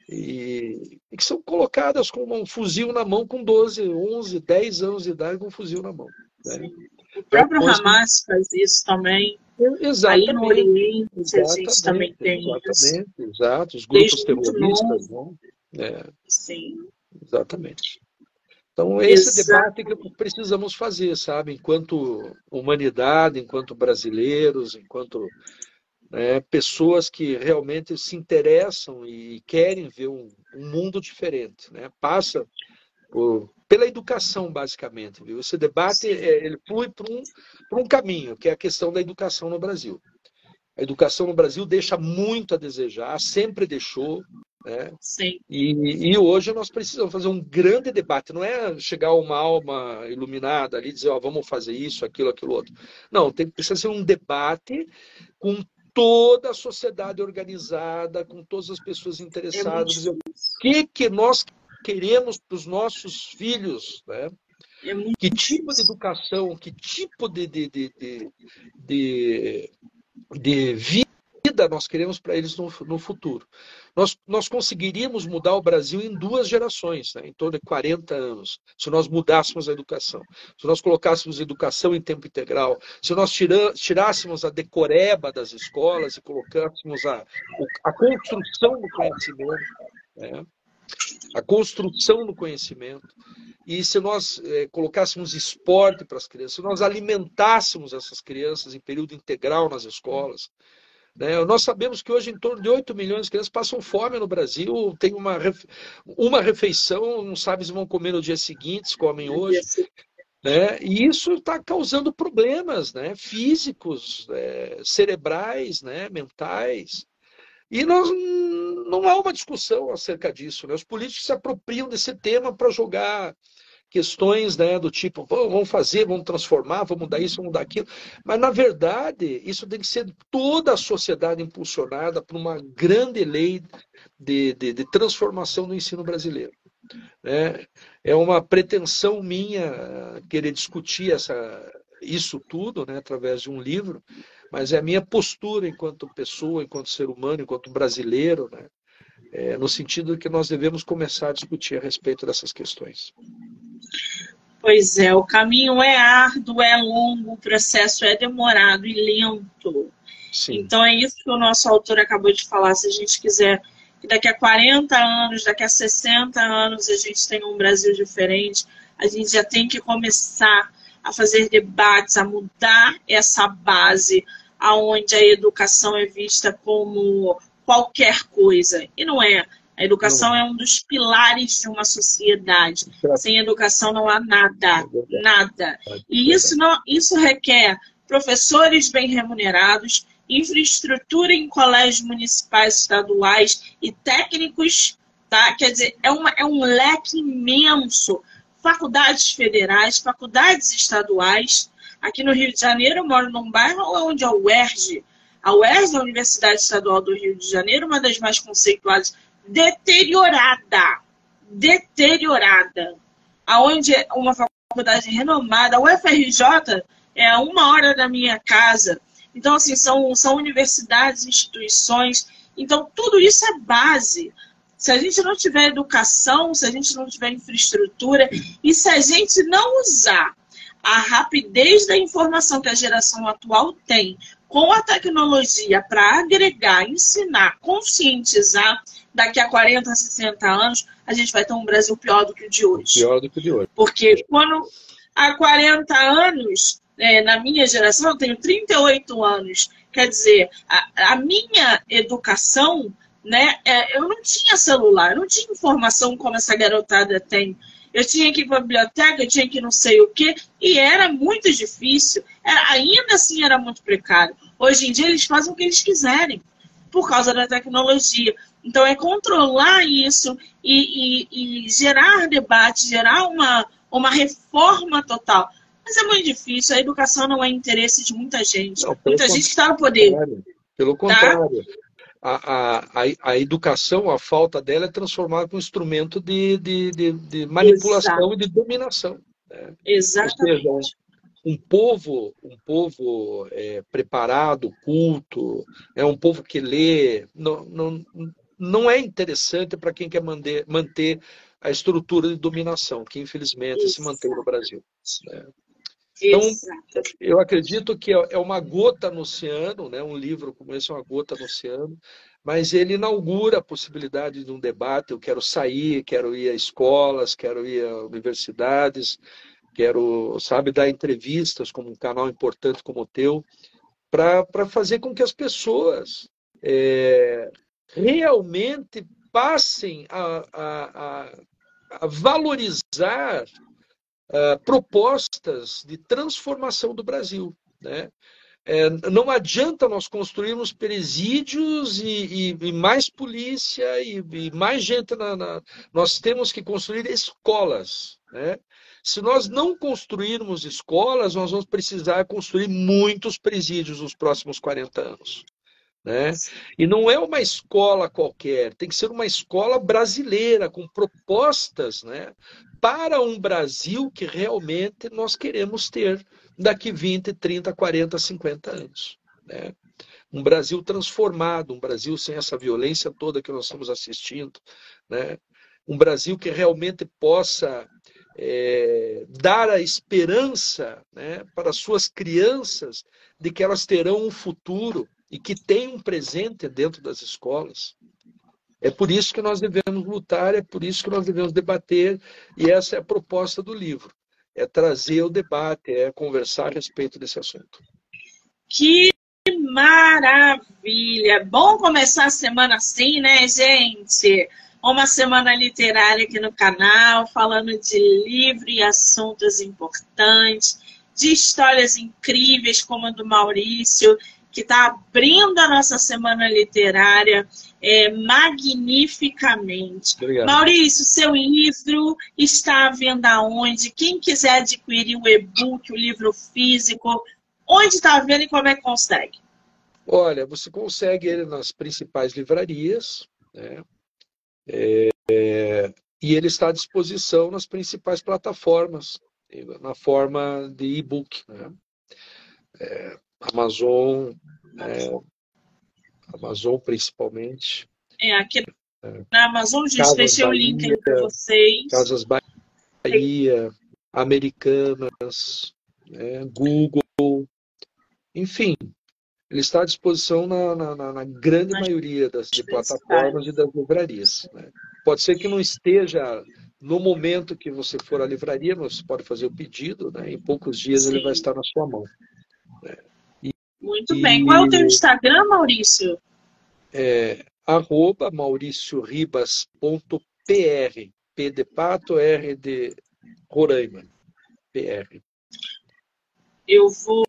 e que são colocadas com um fuzil na mão com 12, 11, 10 anos de idade, com um fuzil na mão. Né? O próprio Hamas faz isso também. Exatamente. Aí no Oriente a gente também tem isso. Exato, os grupos terroristas. Não? Sim. Exatamente. Então, esse debate que precisamos fazer, sabe? Enquanto humanidade, enquanto brasileiros, enquanto pessoas que realmente se interessam e querem ver um mundo diferente. Né? Passa pela educação, basicamente. Viu? Esse debate ele flui por um caminho, que é a questão da educação no Brasil. A educação no Brasil deixa muito a desejar, sempre deixou. Né? Sim. E hoje nós precisamos fazer um grande debate. Não é chegar uma alma iluminada ali e dizer, ó, vamos fazer isso, aquilo, aquilo outro. Não, precisa ser um debate com toda a sociedade organizada, com todas as pessoas interessadas. O que nós queremos para os nossos filhos, né? Que tipo de educação, que tipo de vida nós queremos para eles no futuro. Nós conseguiríamos mudar o Brasil em 2 gerações, né? Em torno de 40 anos, se nós mudássemos a educação. Se nós colocássemos educação em tempo integral, se nós tirássemos a decoreba das escolas e colocássemos a construção do conhecimento, né? A construção do conhecimento. E se nós colocássemos esporte para as crianças, se nós alimentássemos essas crianças em período integral nas escolas, né? Nós sabemos que hoje em torno de 8 milhões de crianças passam fome no Brasil, tem uma refeição, não sabem se vão comer no dia seguinte, se comem hoje. Né? E isso está causando problemas, né? Físicos, cerebrais, né? Mentais. E não há uma discussão acerca disso. Né? Os políticos se apropriam desse tema para jogar questões, né, do tipo, vamos fazer, vamos transformar, vamos dar isso, vamos dar aquilo. Mas, na verdade, isso tem que ser toda a sociedade impulsionada por uma grande lei de transformação do ensino brasileiro. Né? É uma pretensão minha querer discutir isso tudo, né, através de um livro, mas é a minha postura enquanto pessoa, enquanto ser humano, enquanto brasileiro, né? No sentido de que nós devemos começar a discutir a respeito dessas questões. Pois é, o caminho é árduo, é longo, o processo é demorado e lento. Sim. Então é isso que o nosso autor acabou de falar. Se a gente quiser que daqui a 40 anos, daqui a 60 anos a gente tenha um Brasil diferente, a gente já tem que começar a fazer debates, a mudar essa base aonde a educação é vista como qualquer coisa. E não é. A educação é um dos pilares de uma sociedade. Sem educação não há nada. Nada. E isso requer professores bem remunerados, infraestrutura em colégios municipais, estaduais e técnicos. Tá? Quer dizer, é um leque imenso. Faculdades federais, faculdades estaduais. Aqui no Rio de Janeiro eu moro num bairro onde a UERJ, a Universidade Estadual do Rio de Janeiro, uma das mais conceituadas, deteriorada. Aonde uma faculdade renomada, a UFRJ é a 1 hora da minha casa. Então, assim, são universidades, instituições. Então, tudo isso é base. Se a gente não tiver educação, se a gente não tiver infraestrutura, e se a gente não usar a rapidez da informação que a geração atual tem, com a tecnologia para agregar, ensinar, conscientizar, daqui a 40, 60 anos, a gente vai ter um Brasil pior do que o de hoje. Pior do que o de hoje. Porque quando há 40 anos, na minha geração, eu tenho 38 anos, quer dizer, a minha educação, né, eu não tinha celular, eu não tinha informação como essa garotada tem. Eu tinha que ir para a biblioteca, eu tinha que não sei o quê, e era muito difícil, ainda assim era muito precário. Hoje em dia eles fazem o que eles quiserem por causa da tecnologia. Então é controlar isso e gerar debate, gerar uma reforma total. Mas é muito difícil, a educação não é interesse de muita gente. Não, muita gente está no poder. Pelo contrário. Tá? A educação, a falta dela é transformada em um instrumento de manipulação. Exato. E de dominação. Né? Exatamente. Ou seja, um povo preparado, culto, um povo que lê, não é interessante para quem quer manter a estrutura de dominação, que infelizmente se mantém no Brasil. Né? Então, eu acredito que é uma gota no oceano, né? Um livro como esse é uma gota no oceano, mas ele inaugura a possibilidade de um debate. Eu quero sair, quero ir a escolas, quero ir a universidades, quero, sabe, dar entrevistas como um canal importante como o teu, para fazer com que as pessoas realmente passem a valorizar propostas de transformação do Brasil, né? Não adianta nós construirmos presídios e mais polícia e mais gente. Nós temos que construir escolas, né? Se nós não construirmos escolas, nós vamos precisar construir muitos presídios nos próximos 40 anos. Né? E não é uma escola qualquer, tem que ser uma escola brasileira, com propostas, né, para um Brasil que realmente nós queremos ter daqui 20, 30, 40, 50 anos. Né? Um Brasil transformado, um Brasil sem essa violência toda que nós estamos assistindo. Né? Um Brasil que realmente possa dar a esperança, né, para as suas crianças de que elas terão um futuro e que tem um presente dentro das escolas. É por isso que nós devemos lutar, é por isso que nós devemos debater, e essa é a proposta do livro, é trazer o debate, é conversar a respeito desse assunto. Que maravilha! Bom começar a semana assim, né, gente? Uma semana literária aqui no canal, falando de livro e assuntos importantes, de histórias incríveis como a do Maurício, que está abrindo a nossa semana literária magnificamente. Obrigado. Maurício, seu livro está à venda onde? Quem quiser adquirir o e-book, o livro físico, onde está à venda e como é que consegue? Olha, você consegue ele nas principais livrarias, né? E ele está à disposição nas principais plataformas, na forma de e-book, né? Amazon principalmente. Aqui na Amazon, gente, deixei o link aí para vocês. Casas Bahia, Americanas, Google, enfim. Ele está à disposição na grande maioria de plataformas e das livrarias. Né? Pode ser que não esteja no momento que você for à livraria, mas você pode fazer o pedido, né? Em poucos dias ele vai estar na sua mão. Né? Muito bem. Qual é o teu Instagram, Maurício? @mauricioribas.pr. P de Pato, R de Roraima. PR. Eu vou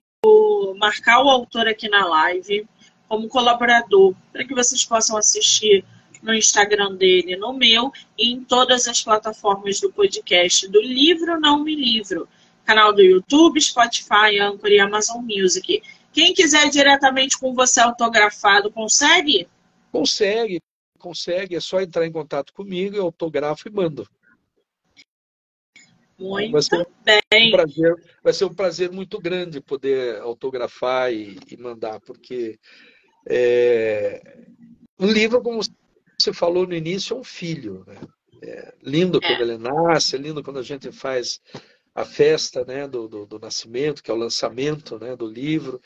marcar o autor aqui na live como colaborador, para que vocês possam assistir no Instagram dele, no meu e em todas as plataformas do podcast do Livro Não Me Livro. Canal do YouTube, Spotify, Anchor e Amazon Music. Quem quiser diretamente com você autografado, consegue? Consegue. É só entrar em contato comigo, eu autografo e mando. Muito bem. Vai ser um prazer muito grande poder autografar e mandar, porque um livro, como você falou no início, é um filho. Né? É lindo quando ele nasce, é lindo quando a gente faz a festa, né, do nascimento, que é o lançamento, né, do livro.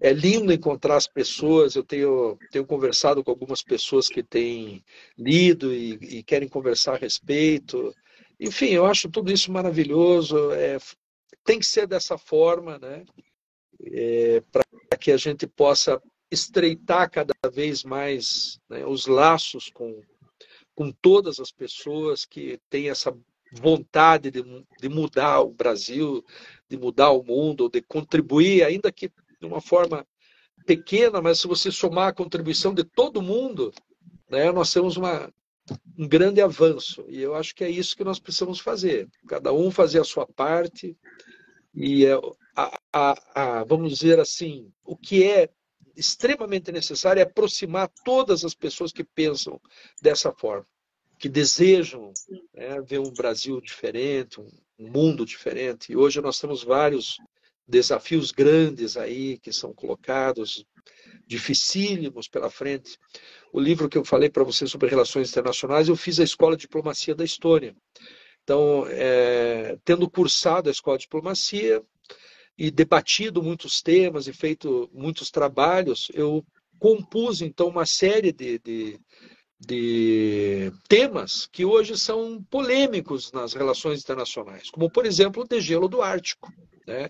É lindo encontrar as pessoas. Eu tenho conversado com algumas pessoas que têm lido e querem conversar a respeito. Enfim, eu acho tudo isso maravilhoso. Tem que ser dessa forma, né, para que a gente possa estreitar cada vez mais, né, os laços com todas as pessoas que têm essa vontade de mudar o Brasil, de mudar o mundo, de contribuir, ainda que de uma forma pequena, mas se você somar a contribuição de todo mundo, né, nós temos um grande avanço. E eu acho que é isso que nós precisamos fazer. Cada um fazer a sua parte. E vamos dizer assim, o que é extremamente necessário é aproximar todas as pessoas que pensam dessa forma, que desejam, né, ver um Brasil diferente, um mundo diferente. E hoje nós temos vários desafios grandes aí que são colocados, dificílimos pela frente. O livro que eu falei para você sobre relações internacionais, eu fiz a Escola de Diplomacia da Estônia. Então, tendo cursado a Escola de Diplomacia e debatido muitos temas e feito muitos trabalhos, eu compus, então, uma série de temas que hoje são polêmicos nas relações internacionais, como, por exemplo, o degelo do Ártico, né?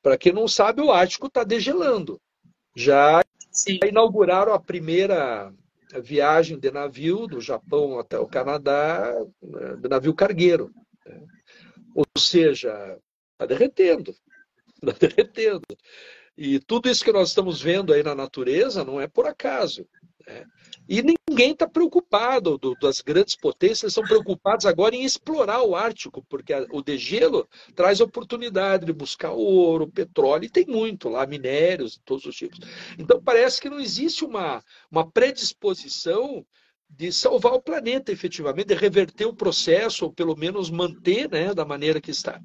Para quem não sabe, o Ártico está degelando. Já Sim. inauguraram a primeira viagem de navio do Japão até o Canadá, de navio cargueiro, né? Ou seja, está derretendo. Está derretendo. E tudo isso que nós estamos vendo aí na natureza não é por acaso, né? E ninguém está preocupado, das grandes potências são preocupadas agora em explorar o Ártico, porque o degelo traz oportunidade de buscar ouro, petróleo, e tem muito lá, minérios de todos os tipos. Então parece que não existe uma predisposição de salvar o planeta efetivamente, de reverter o processo, ou pelo menos manter, né, da maneira que está.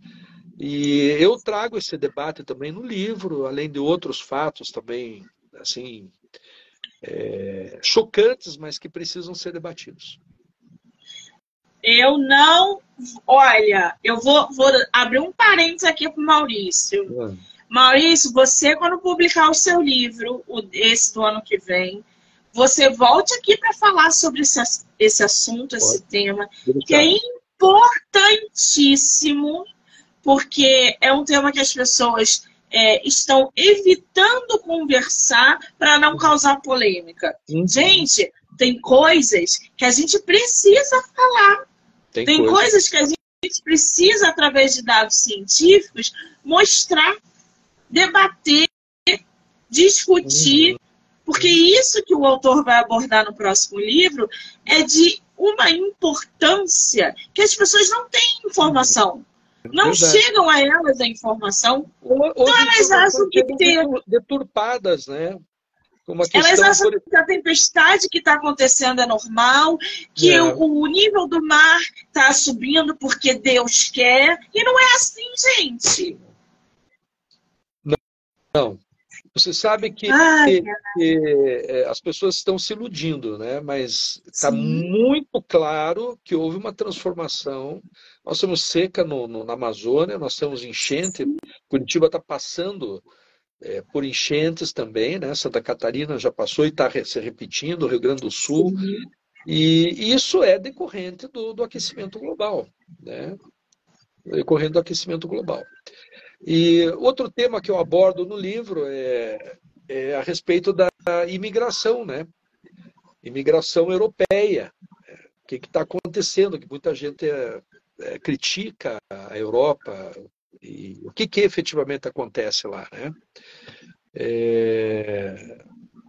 E eu trago esse debate também no livro, além de outros fatos também, assim, chocantes, mas que precisam ser debatidos. Eu não... Olha, eu vou abrir um parênteses aqui para o Maurício. Maurício, você, quando publicar o seu livro, esse do ano que vem, você volte aqui para falar sobre esse assunto, esse tema, que é importantíssimo, porque é um tema que as pessoas estão evitando conversar para não causar polêmica. Uhum. Gente, tem coisas que a gente precisa falar. Tem coisas que a gente precisa, através de dados científicos, mostrar, debater, discutir. Uhum. Porque isso que o autor vai abordar no próximo livro é de uma importância que as pessoas não têm informação. Uhum. Não Exato. Chegam a elas a informação, ou elas acham que tem... Deturpadas, né? Elas acham que a tempestade que está acontecendo é normal, que o nível do mar está subindo porque Deus quer, e não é assim, gente. Não. Você sabe que as pessoas estão se iludindo, né? Mas está muito claro que houve uma transformação. Nós temos seca na Amazônia, nós temos enchente. Sim. Curitiba está passando por enchentes também, né? Santa Catarina já passou e está se repetindo, Rio Grande do Sul. Sim. E isso é decorrente do aquecimento global, né? Decorrente do aquecimento global. E outro tema que eu abordo no livro é a respeito da imigração, né? Imigração europeia. O que está acontecendo? Que muita gente critica a Europa e o que efetivamente acontece lá, né?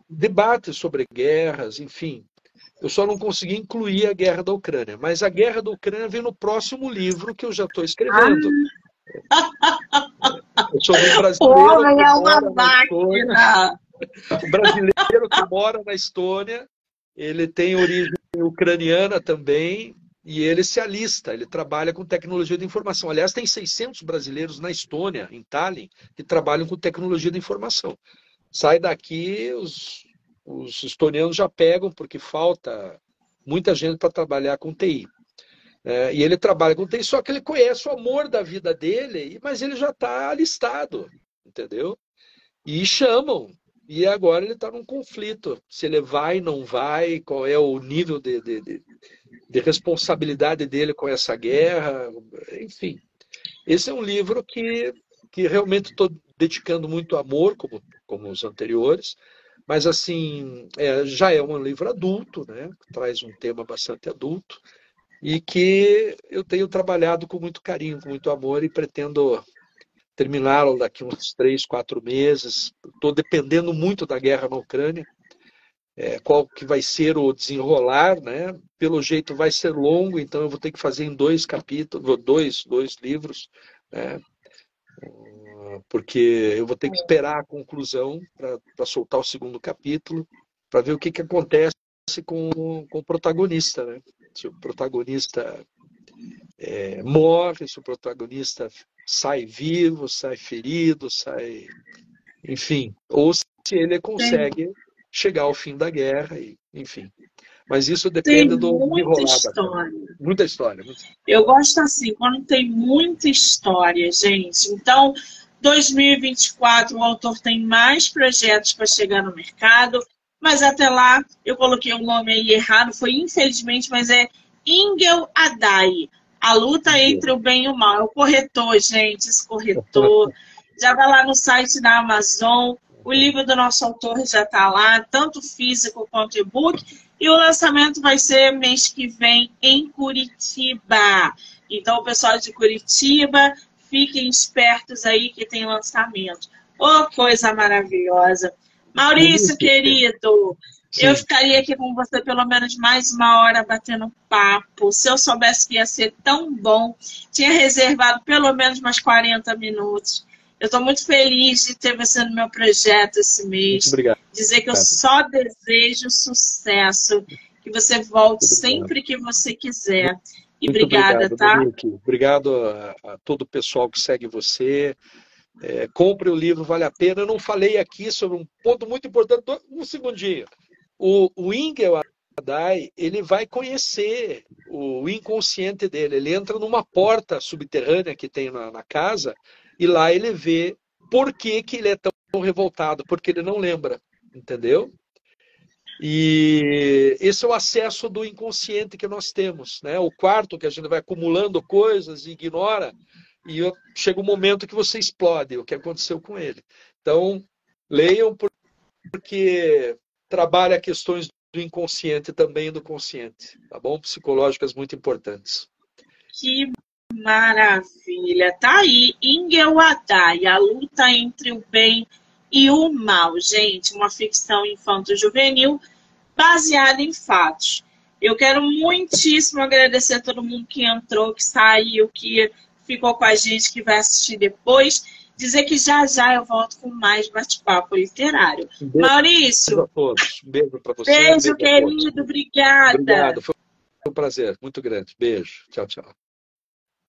Debates sobre guerras, enfim. Eu só não consegui incluir a guerra da Ucrânia, mas a guerra da Ucrânia vem no próximo livro que eu já estou escrevendo. Eu sou um brasileiro, o brasileiro que mora na Estônia, ele tem origem ucraniana também, e ele se alista, ele trabalha com tecnologia de informação. Aliás, tem 600 brasileiros na Estônia, em Tallinn, que trabalham com tecnologia de informação. Sai daqui, os estonianos já pegam, porque falta muita gente para trabalhar com TI. E ele trabalha com TI, só que ele conhece o amor da vida dele, mas ele já está alistado, entendeu? E chamam. E agora ele está num conflito. Se ele vai, não vai, qual é o nível de responsabilidade dele com essa guerra, enfim. Esse é um livro que realmente estou dedicando muito amor, como os anteriores, mas assim, já é um livro adulto, né? Traz um tema bastante adulto, e que eu tenho trabalhado com muito carinho, com muito amor, e pretendo terminaram daqui uns 3, 4 meses. Estou dependendo muito da guerra na Ucrânia. Qual que vai ser o desenrolar, né? Pelo jeito vai ser longo, então eu vou ter que fazer em 2 capítulos, dois livros, né? Porque eu vou ter que esperar a conclusão para soltar o 2º capítulo, para ver o que acontece com o protagonista, né? Se o protagonista morre, se o protagonista sai vivo, sai ferido, sai... Enfim, ou se ele consegue... Sim. Chegar ao fim da guerra, e, enfim. Mas isso depende muita história. Eu gosto assim, quando tem muita história, gente. Então, 2024, o autor tem mais projetos para chegar no mercado, mas até lá, eu coloquei o nome aí errado, foi infelizmente, mas é Ingel Adai, A Luta Entre o Bem e o Mal. É o corretor, gente, esse corretor. Já vai lá no site da Amazon. O livro do nosso autor já está lá, tanto físico quanto e-book. E o lançamento vai ser mês que vem em Curitiba. Então, o pessoal de Curitiba, fiquem espertos aí que tem lançamento. Oh, coisa maravilhosa. Maurício, querido, eu ficaria aqui com você pelo menos mais uma hora batendo papo. Se eu soubesse que ia ser tão bom, tinha reservado pelo menos mais 40 minutos. Eu estou muito feliz de ter você no meu projeto esse mês. Muito obrigado. Dizer que eu só desejo sucesso, que você volte sempre que você quiser. E muito obrigado, tá? Dominique. Obrigado a todo o pessoal que segue você. Compre o livro, vale a pena. Eu não falei aqui sobre um ponto muito importante. Um segundinho. O Ingel Adai, ele vai conhecer o inconsciente dele. Ele entra numa porta subterrânea que tem na casa... E lá ele vê por que ele é tão revoltado, porque ele não lembra, entendeu? E esse é o acesso do inconsciente que nós temos, né? O quarto que a gente vai acumulando coisas e ignora, e chega um momento que você explode, o que aconteceu com ele. Então, leiam, porque trabalha questões do inconsciente também e do consciente, tá bom? Psicológicas muito importantes. Que maravilha, tá aí Ingel Adai, A Luta Entre o Bem e o Mal, gente, uma ficção infanto-juvenil baseada em fatos. Eu quero muitíssimo agradecer a todo mundo que entrou, que saiu, que ficou com a gente, que vai assistir depois, dizer que já já eu volto com mais bate-papo literário. Um beijo, Maurício, beijo a todos, um beijo pra você, beijo, querido, obrigada. Obrigado, foi um prazer muito grande, beijo, tchau, tchau.